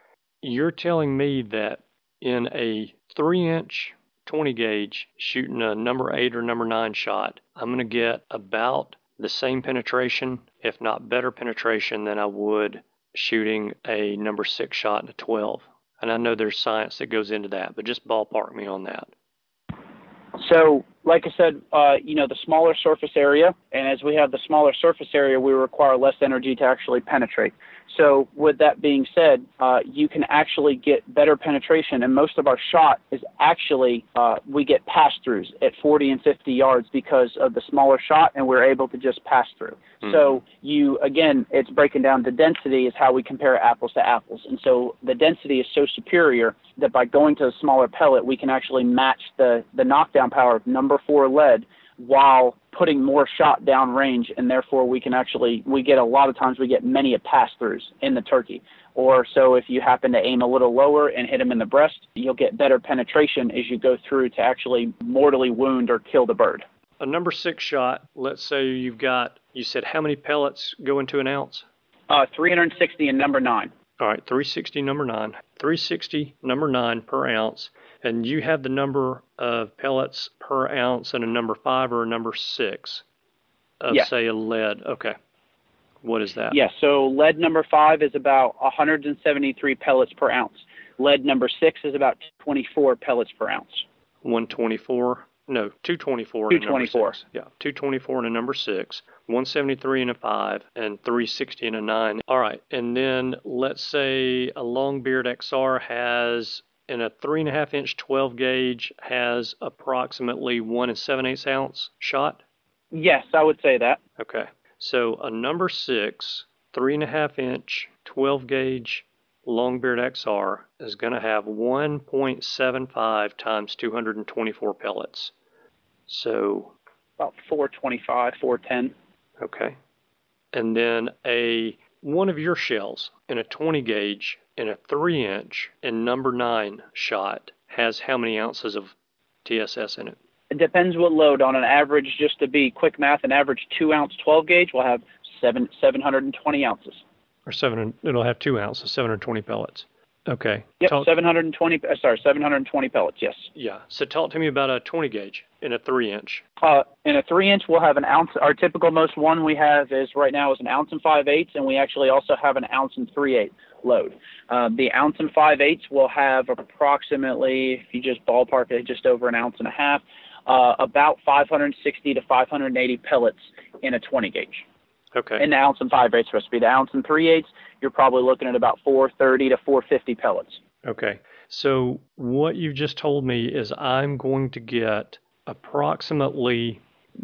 you're telling me that in a three inch twenty gauge shooting a number eight or number nine shot, I'm going to get about the same penetration, if not better penetration, than I would shooting a number six shot and a twelve. And I know there's science that goes into that, but just ballpark me on that. So, like I said, uh, you know, the smaller surface area, and as we have the smaller surface area, we require less energy to actually penetrate. So, with that being said, uh, you can actually get better penetration, and most of our shot is actually, uh, we get pass-throughs at forty and fifty yards because of the smaller shot, and we're able to just pass through. Mm-hmm. So, you, again, it's breaking down to density is how we compare apples to apples. And so, the density is so superior that by going to a smaller pellet, we can actually match the, the knockdown power of number four lead while putting more shot down range, and therefore we can actually, we get a lot of times we get many pass-throughs in the turkey. Or so if you happen to aim a little lower and hit them in the breast, you'll get better penetration as you go through to actually mortally wound or kill the bird. A number six shot, let's say you've got, you said how many pellets go into an ounce? Uh, three hundred sixty in number nine. All right, three sixty number nine. three sixty number nine per ounce. And you have the number of pellets per ounce in a number five or a number six of, yes, say, a lead. Okay. What is that? Yeah, so lead number five is about one hundred seventy-three pellets per ounce. Lead number six is about twenty-four pellets per ounce. one twenty-four? No, two twenty-four. two twenty-four. Yeah, two twenty-four in a number six, one seventy-three in a five, and three sixty in a nine. All right, and then let's say a Longbeard X R has... and a three and a half inch twelve gauge has approximately one and seven eighths ounce shot? Yes, I would say that. Okay. So a number six, three and a half inch, twelve gauge Longbeard X R is going to have one point seven five times two hundred twenty-four pellets. So about four twenty-five, four ten. Okay. And then a one of your shells in a twenty gauge and a three inch and number nine shot has how many ounces of T S S in it? It depends what load. On an average, just to be quick math, an average two ounce twelve gauge will have seven, seven hundred twenty ounces. Or seven, it'll have two ounces, seven hundred twenty pellets. Okay. Yep, talk, seven hundred twenty, sorry, seven hundred twenty pellets, yes. Yeah, so talk to me about a twenty gauge and a three inch. Uh, in a three inch, we'll have an ounce. Our typical most one we have is right now is an ounce and five eighths, and we actually also have an ounce and three eighths load. Uh, the ounce and five eighths will have approximately, if you just ballpark it, just over an ounce and a half, uh, about five hundred sixty to five hundred eighty pellets in a twenty gauge. Okay. And the ounce and five eighths recipe. The ounce and three eighths, you're probably looking at about four thirty to four fifty pellets. Okay. So what you've just told me is I'm going to get approximately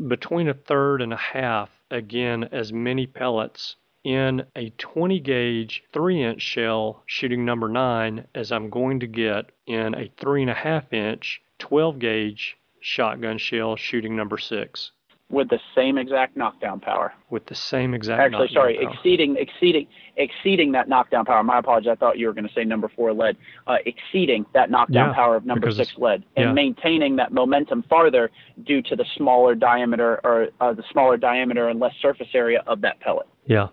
between a third and a half, again, as many pellets in a twenty gauge three inch shell shooting number nine as I'm going to get in a three and a half inch twelve gauge shotgun shell shooting number six. With the same exact knockdown power. With the same exact Actually, knockdown sorry, power. exceeding, exceeding, exceeding that knockdown power. My apologies. I thought you were going to say number four lead. Uh, exceeding that knockdown yeah, power of number six lead and yeah. maintaining that momentum farther due to the smaller diameter or uh, the smaller diameter and less surface area of that pellet. Yeah,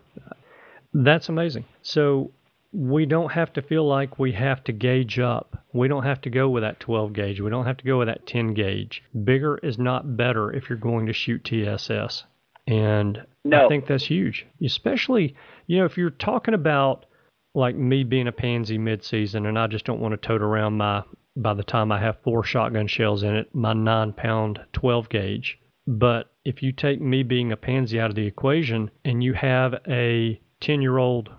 that's amazing. So we don't have to feel like we have to gauge up. We don't have to go with that twelve gauge. We don't have to go with that ten gauge. Bigger is not better if you're going to shoot T S S. And no. I think that's huge. Especially, you know, if you're talking about like me being a pansy mid-season and I just don't want to tote around my, by the time I have four shotgun shells in it, my nine pound twelve gauge. But if you take me being a pansy out of the equation and you have a ten year old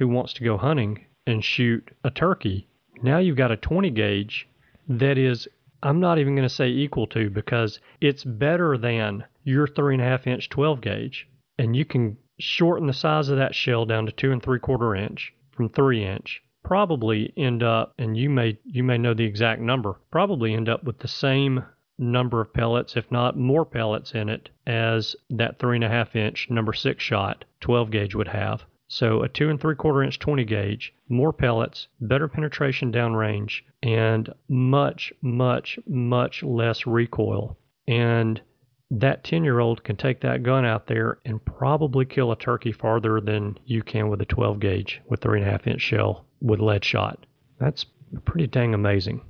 who wants to go hunting and shoot a turkey, now you've got a twenty gauge that is, I'm not even going to say equal to, because it's better than your three and a half inch twelve gauge. And you can shorten the size of that shell down to two and three quarter inch from three inch, probably end up, and you may, you may know the exact number, probably end up with the same number of pellets, if not more pellets in it, as that three and a half inch number six shot twelve gauge would have. So a two and three quarter inch twenty gauge, more pellets, better penetration downrange, and much, much, much less recoil. And that ten year old can take that gun out there and probably kill a turkey farther than you can with a twelve gauge with three and a half inch shell with lead shot. That's pretty dang amazing.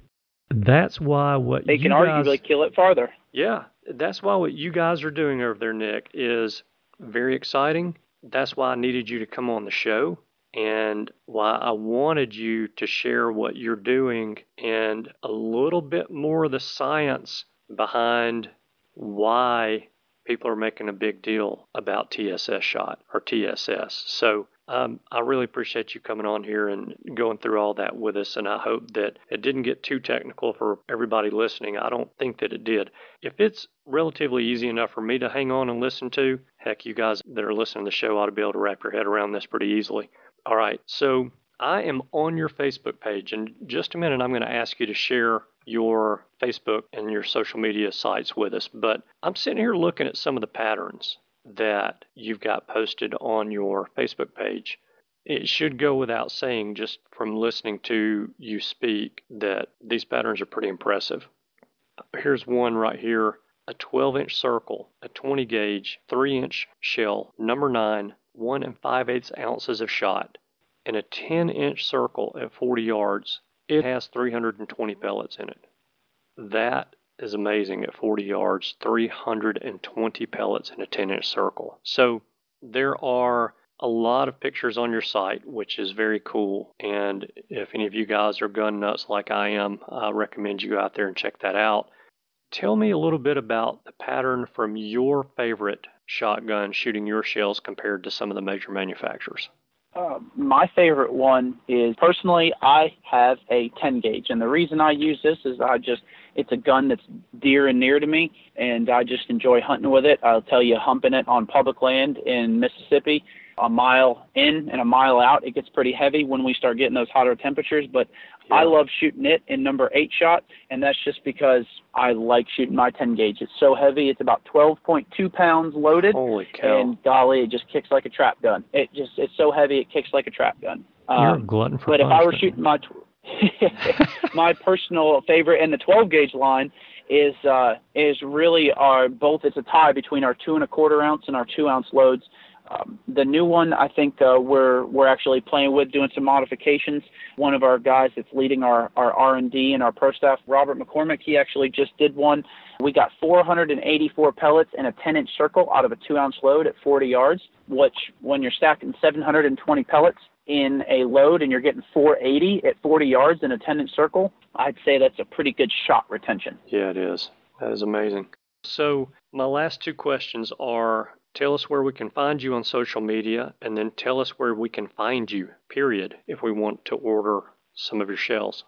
That's why what they you can guys, arguably kill it farther. Yeah, that's why what you guys are doing over there, Nick, is very exciting. That's why I needed you to come on the show and why I wanted you to share what you're doing and a little bit more of the science behind why people are making a big deal about T S S shot or T S S. So um, I really appreciate you coming on here and going through all that with us. And I hope that it didn't get too technical for everybody listening. I don't think that it did. If it's relatively easy enough for me to hang on and listen to, heck, you guys that are listening to the show ought to be able to wrap your head around this pretty easily. All right. So I am on your Facebook page. And in just a minute, I'm going to ask you to share your Facebook and your social media sites with us. But I'm sitting here looking at some of the patterns that you've got posted on your Facebook page. It should go without saying, just from listening to you speak, that these patterns are pretty impressive. Here's one right here, a twelve inch circle, a twenty gauge, three inch shell, number nine, one and five eighths ounces of shot, and a ten inch circle at forty yards. It has three hundred twenty pellets in it. That is amazing at forty yards, three hundred twenty pellets in a ten inch circle. So there are a lot of pictures on your site, which is very cool. And if any of you guys are gun nuts like I am, I recommend you go out there and check that out. Tell me a little bit about the pattern from your favorite shotgun shooting your shells compared to some of the major manufacturers. Uh, my favorite one is, personally, I have a ten gauge, and the reason I use this is I just, it's a gun that's dear and near to me, and I just enjoy hunting with it. I'll tell you, humping it on public land in Mississippi, a mile in and a mile out, it gets pretty heavy when we start getting those hotter temperatures, but yeah. I love shooting it in number eight shot, and that's just because I like shooting my ten gauge. It's so heavy. It's about twelve point two pounds loaded. Holy cow. And golly, it just kicks like a trap gun. It just, it's so heavy, it kicks like a trap gun. Um, You're a glutton for But punishment. If I were shooting my, my personal favorite in the twelve gauge line is, uh, is really our both. It's a tie between our two and a quarter ounce and our two ounce loads. Um, the new one, I think uh, we're we're actually playing with, doing some modifications. One of our guys that's leading our, our R and D and our pro staff, Robert McCormick, he actually just did one. We got four hundred eighty-four pellets in a ten inch circle out of a two ounce load at forty yards, which when you're stacking seven hundred twenty pellets in a load and you're getting four eighty at forty yards in a ten inch circle, I'd say that's a pretty good shot retention. Yeah, it is. That is amazing. So my last two questions are, tell us where we can find you on social media, and then tell us where we can find you, period, if we want to order some of your shells.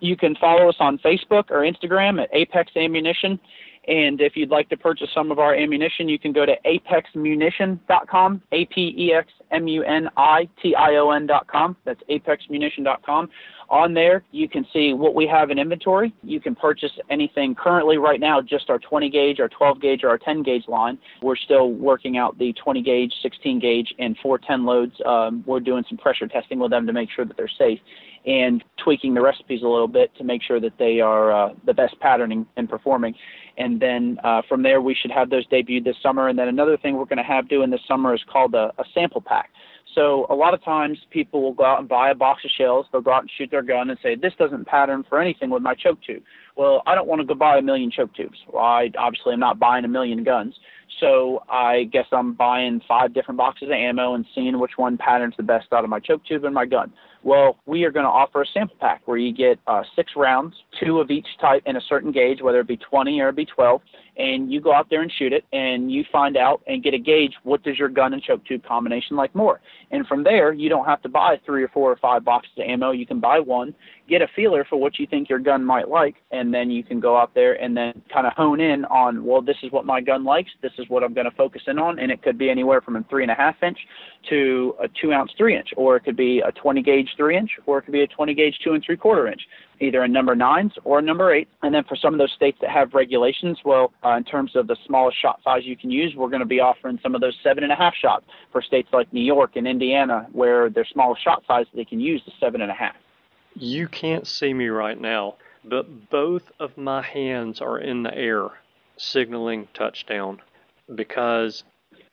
You can follow us on Facebook or Instagram at Apex Ammunition. And if you'd like to purchase some of our ammunition, you can go to apex munition dot com, A P E X M U N I T I O N dot com. That's apex munition dot com. On there, you can see what we have in inventory. You can purchase anything currently right now, just our twenty gauge, our twelve gauge, or our ten gauge line. We're still working out the twenty gauge, sixteen gauge, and four ten loads. Um, we're doing some pressure testing with them to make sure that they're safe, and tweaking the recipes a little bit to make sure that they are uh, the best patterning and performing. And then uh, from there, we should have those debuted this summer. And then another thing we're going to have doing this summer is called a, a sample pack. So a lot of times people will go out and buy a box of shells. They'll go out and shoot their gun and say, this doesn't pattern for anything with my choke tube. Well, I don't want to go buy a million choke tubes. Well, I obviously am not buying a million guns. So I guess I'm buying five different boxes of ammo and seeing which one patterns the best out of my choke tube and my gun. Well, we are going to offer a sample pack where you get uh, six rounds, two of each type in a certain gauge, whether it be twenty or it be twelve, and you go out there and shoot it, and you find out and get a gauge, what does your gun and choke tube combination like more? And from there, you don't have to buy three or four or five boxes of ammo. You can buy one, get a feeler for what you think your gun might like, and then you can go out there and then kind of hone in on, well, this is what my gun likes, this is what I'm going to focus in on, and it could be anywhere from a three and a half inch to a two ounce three inch, or it could be a twenty gauge three inch, or it could be a twenty gauge two and three quarter inch, either in number nines or number eight. And then for some of those states that have regulations, well, uh, in terms of the smallest shot size you can use, we're going to be offering some of those seven and a half shots for states like New York and Indiana, where their smallest shot size they can use is seven and a half. You can't see me right now, but both of my hands are in the air signaling touchdown, because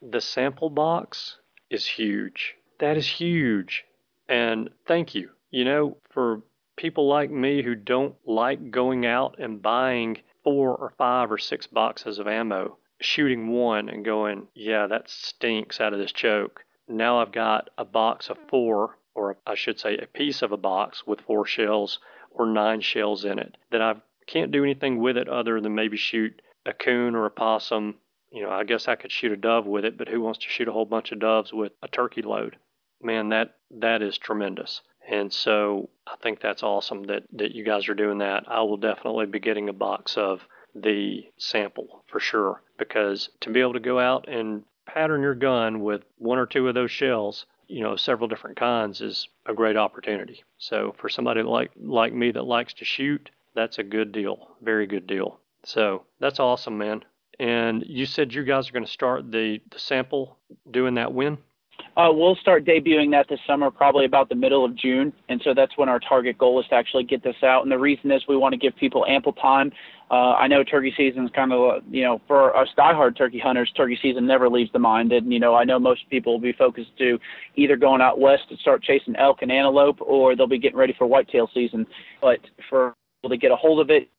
the sample box is huge. That is huge. And thank you, you know, for people like me who don't like going out and buying four or five or six boxes of ammo, shooting one and going, yeah, that stinks out of this choke. Now I've got a box of four, or I should say a piece of a box with four shells or nine shells in it that I can't do anything with it other than maybe shoot a coon or a possum. You know, I guess I could shoot a dove with it, but who wants to shoot a whole bunch of doves with a turkey load? Man, that that is tremendous. And so I think that's awesome that, that you guys are doing that. I will definitely be getting a box of the sample for sure, because to be able to go out and pattern your gun with one or two of those shells, you know, several different kinds, is a great opportunity. So for somebody like, like me that likes to shoot, that's a good deal. Very good deal. So that's awesome, man. And you said you guys are going to start the, the sample doing that when? Uh, we'll start debuting that this summer, probably about the middle of June. And so that's when our target goal is to actually get this out. And the reason is we want to give people ample time. Uh, I know turkey season is kind of, you know, for us diehard turkey hunters, turkey season never leaves the mind. And, you know, I know most people will be focused to either going out west to start chasing elk and antelope, or they'll be getting ready for whitetail season. But for people to get a hold of it,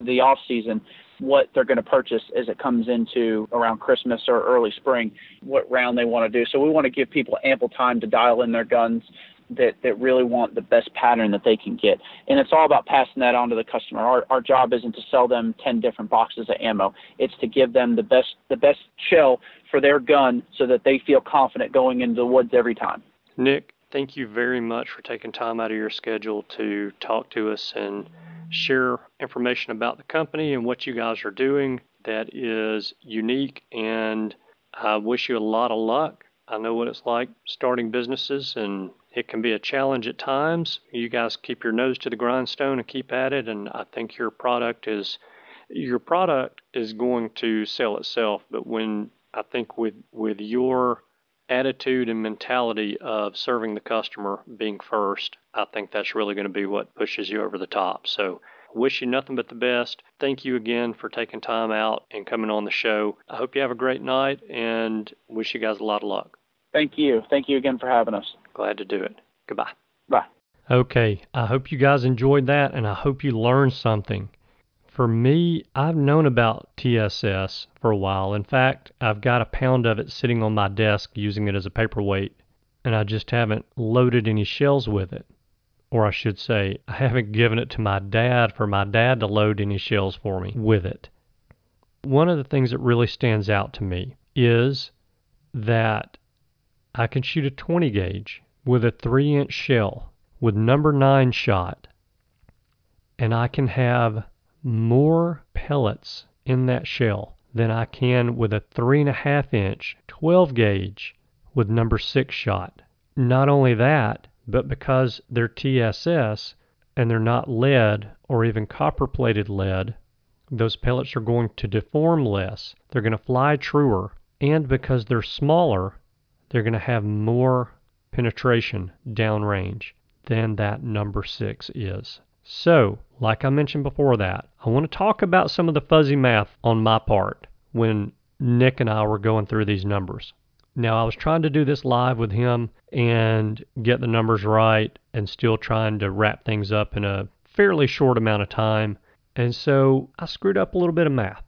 the off season, what they're going to purchase as it comes into around Christmas or early spring, what round they want to do. So we want to give people ample time to dial in their guns that, that really want the best pattern that they can get. And it's all about passing that on to the customer. Our, our job isn't to sell them ten different boxes of ammo. It's to give them the best, the best shell for their gun so that they feel confident going into the woods every time. Nick, thank you very much for taking time out of your schedule to talk to us and share information about the company and what you guys are doing that is unique, and I wish you a lot of luck. I know what it's like starting businesses, and it can be a challenge at times. You guys keep your nose to the grindstone and keep at it, and I think your product is your product is going to sell itself. But when I think with with your attitude and mentality of serving the customer being first, I think that's really going to be what pushes you over the top. So wish you nothing but the best. Thank you again for taking time out and coming on the show. I hope you have a great night and wish you guys a lot of luck. Thank you. Thank you again for having us. Glad to do it. Goodbye. Bye. Okay. I hope you guys enjoyed that, and I hope you learned something. For me, I've known about T S S for a while. In fact, I've got a pound of it sitting on my desk using it as a paperweight, and I just haven't loaded any shells with it. Or I should say, I haven't given it to my dad for my dad to load any shells for me with it. One of the things that really stands out to me is that I can shoot a twenty gauge with a three inch shell with number nine shot, and I can have more pellets in that shell than I can with a three and a half inch twelve gauge with number six shot. Not only that, but because they're T S S and they're not lead or even copper plated lead, those pellets are going to deform less. They're going to fly truer, and because they're smaller, they're going to have more penetration downrange than that number six is. So, like I mentioned before that, I want to talk about some of the fuzzy math on my part when Nick and I were going through these numbers. Now, I was trying to do this live with him and get the numbers right and still trying to wrap things up in a fairly short amount of time. And so I screwed up a little bit of math.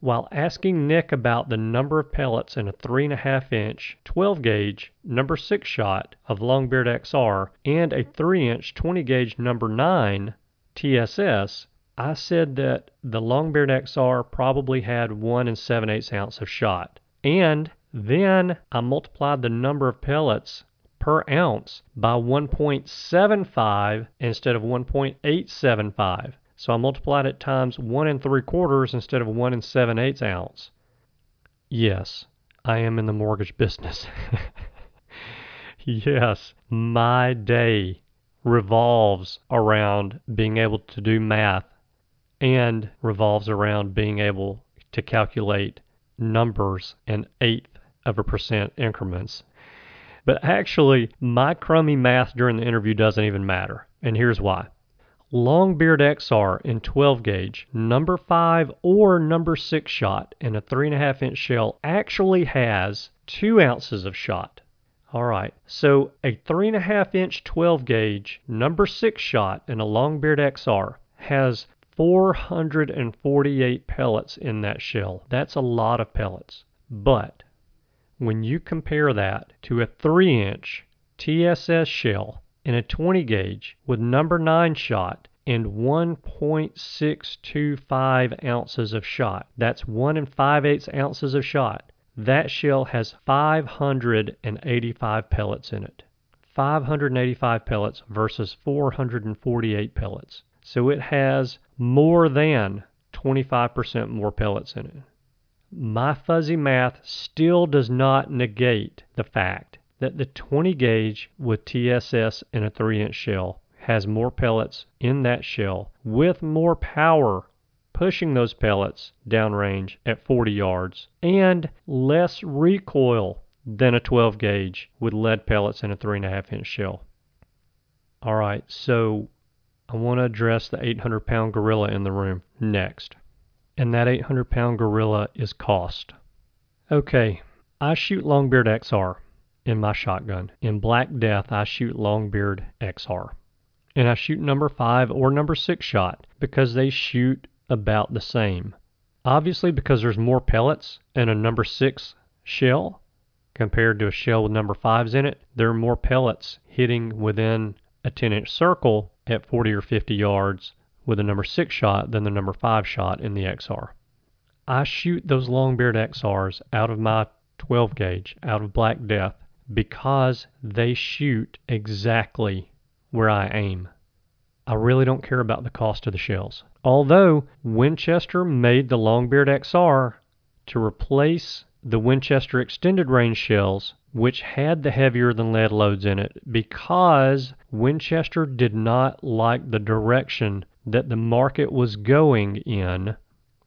While asking Nick about the number of pellets in a three and a half inch twelve gauge number six shot of Longbeard X R and a three inch twenty gauge number nine T S S, I said that the Longbeard X R probably had one and seven eighths ounce of shot. And then I multiplied the number of pellets per ounce by one point seven five instead of one point eight seven five. So I multiplied it times one and three quarters instead of one and seven eighths ounce. Yes, I am in the mortgage business. Yes, my day revolves around being able to do math and revolves around being able to calculate numbers in eighth of a percent increments. But actually, my crummy math during the interview doesn't even matter, and here's why. Longbeard X R in twelve gauge, number five or number six shot in a three and a half inch shell actually has two ounces of shot. All right, so a three and a half inch twelve gauge number six shot in a Longbeard X R has four hundred forty-eight pellets in that shell. That's a lot of pellets. But when you compare that to a three inch T S S shell in a twenty gauge with number nine shot and one point six two five ounces of shot, that's one and five eighths ounces of shot, that shell has five hundred eighty-five pellets in it. five hundred eighty-five pellets versus four hundred forty-eight pellets. So it has more than twenty-five percent more pellets in it. My fuzzy math still does not negate the fact that the twenty gauge with T S S and a three inch shell has more pellets in that shell with more power pushing those pellets downrange at forty yards and less recoil than a twelve gauge with lead pellets in a three point five inch shell. All right, so I want to address the eight hundred pound gorilla in the room next. And that eight hundred pound gorilla is cost. Okay, I shoot Longbeard X R in my shotgun. In Black Death, I shoot Longbeard X R. And I shoot number five or number six shot because they shoot about the same. Obviously, because there's more pellets in a number six shell compared to a shell with number fives in it, there are more pellets hitting within a ten inch circle at forty or fifty yards with a number six shot than the number five shot in the X R. I shoot those Longbeard X Rs out of my twelve gauge, out of Black Death, because they shoot exactly where I aim. I really don't care about the cost of the shells. Although Winchester made the Longbeard X R to replace the Winchester extended range shells, which had the heavier than lead loads in it, because Winchester did not like the direction that the market was going in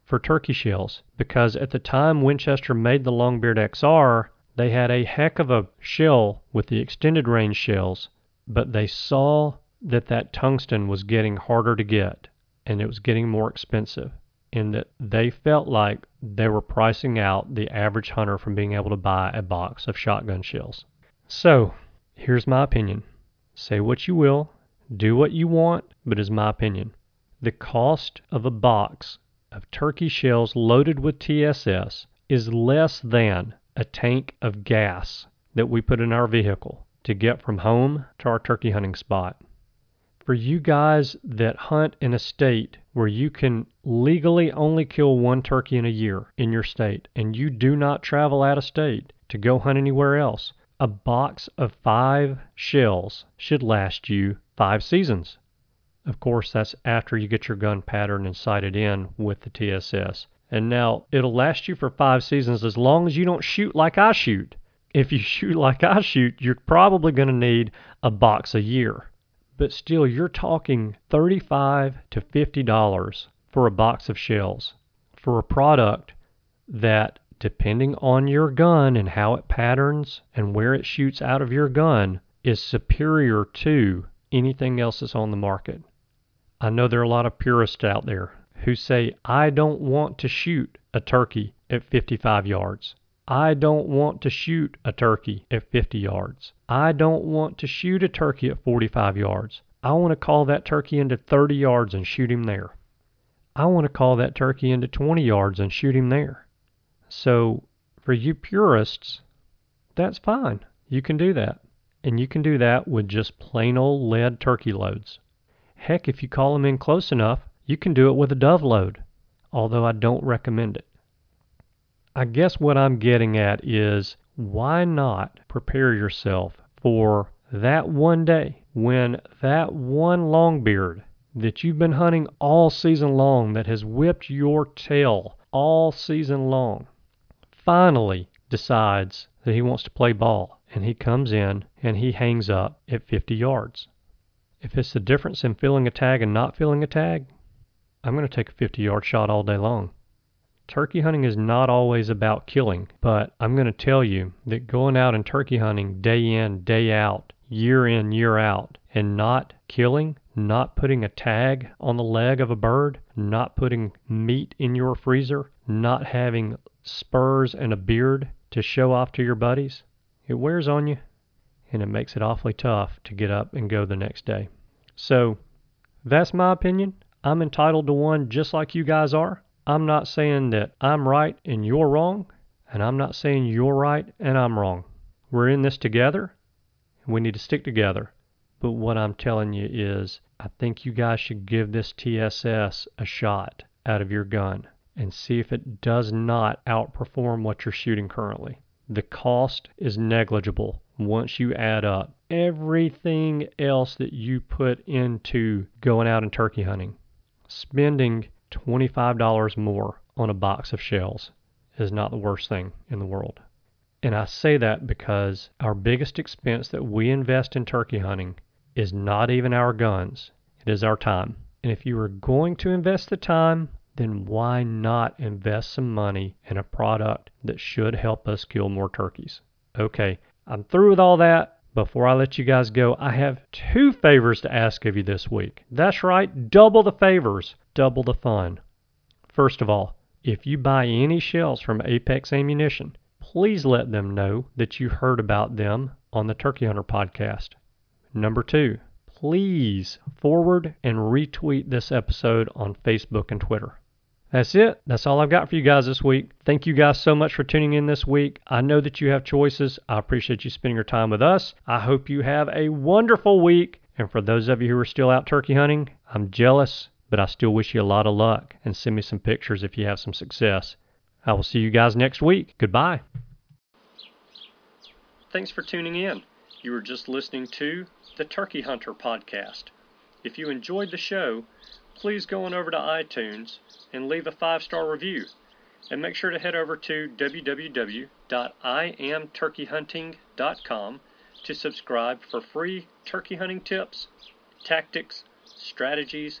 for turkey shells. Because at the time Winchester made the Longbeard X R, they had a heck of a shell with the extended range shells, but they saw that that tungsten was getting harder to get and it was getting more expensive, and that they felt like they were pricing out the average hunter from being able to buy a box of shotgun shells. So, here's my opinion. Say what you will, do what you want, but it's my opinion. The cost of a box of turkey shells loaded with T S S is less than a tank of gas that we put in our vehicle to get from home to our turkey hunting spot. For you guys that hunt in a state where you can legally only kill one turkey in a year in your state, and you do not travel out of state to go hunt anywhere else, a box of five shells should last you five seasons. Of course, that's after you get your gun patterned and sighted in with the T S S. And now it'll last you for five seasons as long as you don't shoot like I shoot. If you shoot like I shoot, you're probably going to need a box a year. But still, you're talking thirty-five to fifty dollars for a box of shells for a product that, depending on your gun and how it patterns and where it shoots out of your gun, is superior to anything else that's on the market. I know there are a lot of purists out there who say, I don't want to shoot a turkey at fifty-five yards. I don't want to shoot a turkey at fifty yards. I don't want to shoot a turkey at forty-five yards. I want to call that turkey into thirty yards and shoot him there. I want to call that turkey into twenty yards and shoot him there. So for you purists, that's fine. You can do that. And you can do that with just plain old lead turkey loads. Heck, if you call them in close enough, you can do it with a dove load, although I don't recommend it. I guess what I'm getting at is, why not prepare yourself for that one day when that one Longbeard that you've been hunting all season long, that has whipped your tail all season long, finally decides that he wants to play ball, and he comes in and he hangs up at fifty yards. If it's the difference in feeling a tag and not feeling a tag, I'm going to take a fifty yard shot all day long. Turkey hunting is not always about killing, but I'm going to tell you that going out and turkey hunting day in, day out, year in, year out, and not killing, not putting a tag on the leg of a bird, not putting meat in your freezer, not having spurs and a beard to show off to your buddies, it wears on you. and it makes it awfully tough to get up and go the next day. So that's my opinion. I'm entitled to one just like you guys are. I'm not saying that I'm right and you're wrong, and I'm not saying you're right and I'm wrong. We're in this together, and we need to stick together. But what I'm telling you is I think you guys should give this T S S a shot out of your gun and see if it does not outperform what you're shooting currently. The cost is negligible once you add up everything else that you put into going out and turkey hunting. Spending twenty-five dollars more on a box of shells is not the worst thing in the world. And I say that because our biggest expense that we invest in turkey hunting is not even our guns. It is our time. And if you are going to invest the time, then why not invest some money in a product that should help us kill more turkeys? Okay, I'm through with all that. Before I let you guys go, I have two favors to ask of you this week. That's right, double the favors, double the fun. First of all, if you buy any shells from Apex Ammunition, please let them know that you heard about them on the Turkey Hunter podcast. Number two, please forward and retweet this episode on Facebook and Twitter. That's it. That's all I've got for you guys this week. Thank you guys so much for tuning in this week. I know that you have choices. I appreciate you spending your time with us. I hope you have a wonderful week. And for those of you who are still out turkey hunting, I'm jealous, but I still wish you a lot of luck. And send me some pictures if you have some success. I will see you guys next week. Goodbye. Thanks for tuning in. You were just listening to the Turkey Hunter podcast. If you enjoyed the show, please go on over to iTunes and leave a five-star review. And make sure to head over to w w w dot i am turkey hunting dot com to subscribe for free turkey hunting tips, tactics, strategies,